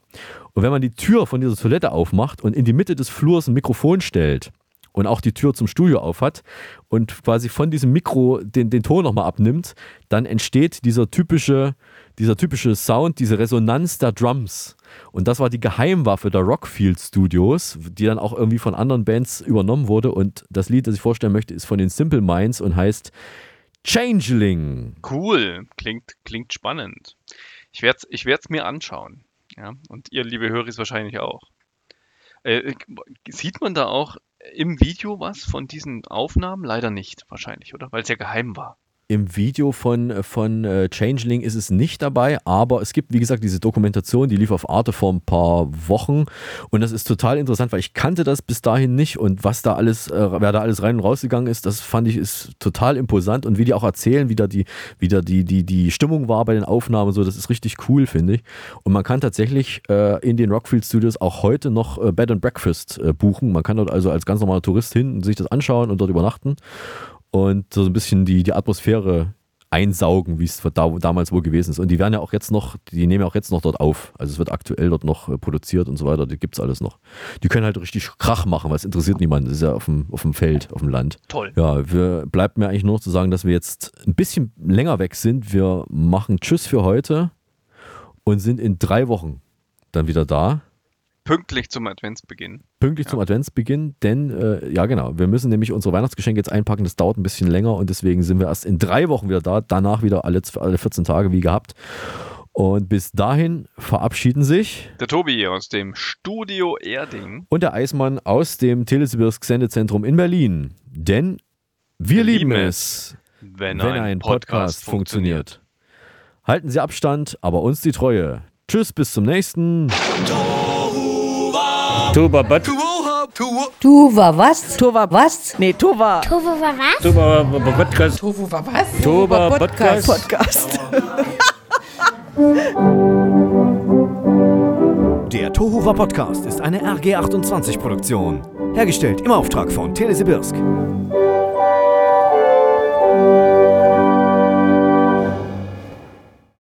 Und wenn man die Tür von dieser Toilette aufmacht und in die Mitte des Flurs ein Mikrofon stellt und auch die Tür zum Studio aufhat und quasi von diesem Mikro den, den Ton nochmal abnimmt, dann entsteht dieser typische, dieser typische Sound, diese Resonanz der Drums. Und das war die Geheimwaffe der Rockfield Studios, die dann auch irgendwie von anderen Bands übernommen wurde. Und das Lied, das ich vorstellen möchte, ist von den Simple Minds und heißt Changeling. Cool, klingt, klingt spannend. Ich werde es ich werd's mir anschauen. Ja? Und ihr, liebe Höris, wahrscheinlich auch. Äh, sieht man da auch im Video was von diesen Aufnahmen? Leider nicht, wahrscheinlich, oder? Weil es ja geheim war. Im Video von, von äh, Changeling ist es nicht dabei, aber es gibt, wie gesagt, diese Dokumentation, die lief auf Arte vor ein paar Wochen, und das ist total interessant, weil ich kannte das bis dahin nicht, und was da alles, äh, wer da alles rein und rausgegangen ist, das fand ich ist total imposant, und wie die auch erzählen, wie da die, wie da die, die, die Stimmung war bei den Aufnahmen, so, das ist richtig cool, finde ich. Und man kann tatsächlich äh, in den Rockfield Studios auch heute noch äh, Bed and Breakfast äh, buchen. Man kann dort also als ganz normaler Tourist hin und sich das anschauen und dort übernachten. Und so ein bisschen die, die Atmosphäre einsaugen, wie es da, damals wohl gewesen ist. Und die werden ja auch jetzt noch, die nehmen ja auch jetzt noch dort auf. Also es wird aktuell dort noch produziert und so weiter, das gibt's alles noch. Die können halt richtig Krach machen, weil es interessiert niemanden. Das ist ja auf dem, auf dem Feld, auf dem Land. Toll. Ja, wir, bleibt mir eigentlich nur noch zu sagen, dass wir jetzt ein bisschen länger weg sind. Wir machen Tschüss für heute und sind in drei Wochen dann wieder da. Pünktlich zum Adventsbeginn. Pünktlich ja. zum Adventsbeginn, denn, äh, ja genau, wir müssen nämlich unsere Weihnachtsgeschenke jetzt einpacken, das dauert ein bisschen länger, und deswegen sind wir erst in drei Wochen wieder da, danach wieder alle, alle vierzehn Tage wie gehabt. Und bis dahin verabschieden sich der Tobi aus dem Studio Erding und der Eismann aus dem Telesibirsk-Sendezentrum in Berlin. Denn wir, wir lieben es, wenn, wenn ein, ein Podcast, Podcast funktioniert. funktioniert. Halten Sie Abstand, aber uns die Treue. Tschüss, bis zum nächsten... Toba was? Toba was? Toba was? Nee, Toba. Toba was? Toba Podcast. Toba was? Toba Podcast. Podcast. Der Tohuwa Podcast ist eine R G achtundzwanzig Produktion. Hergestellt im Auftrag von Telesibirsk.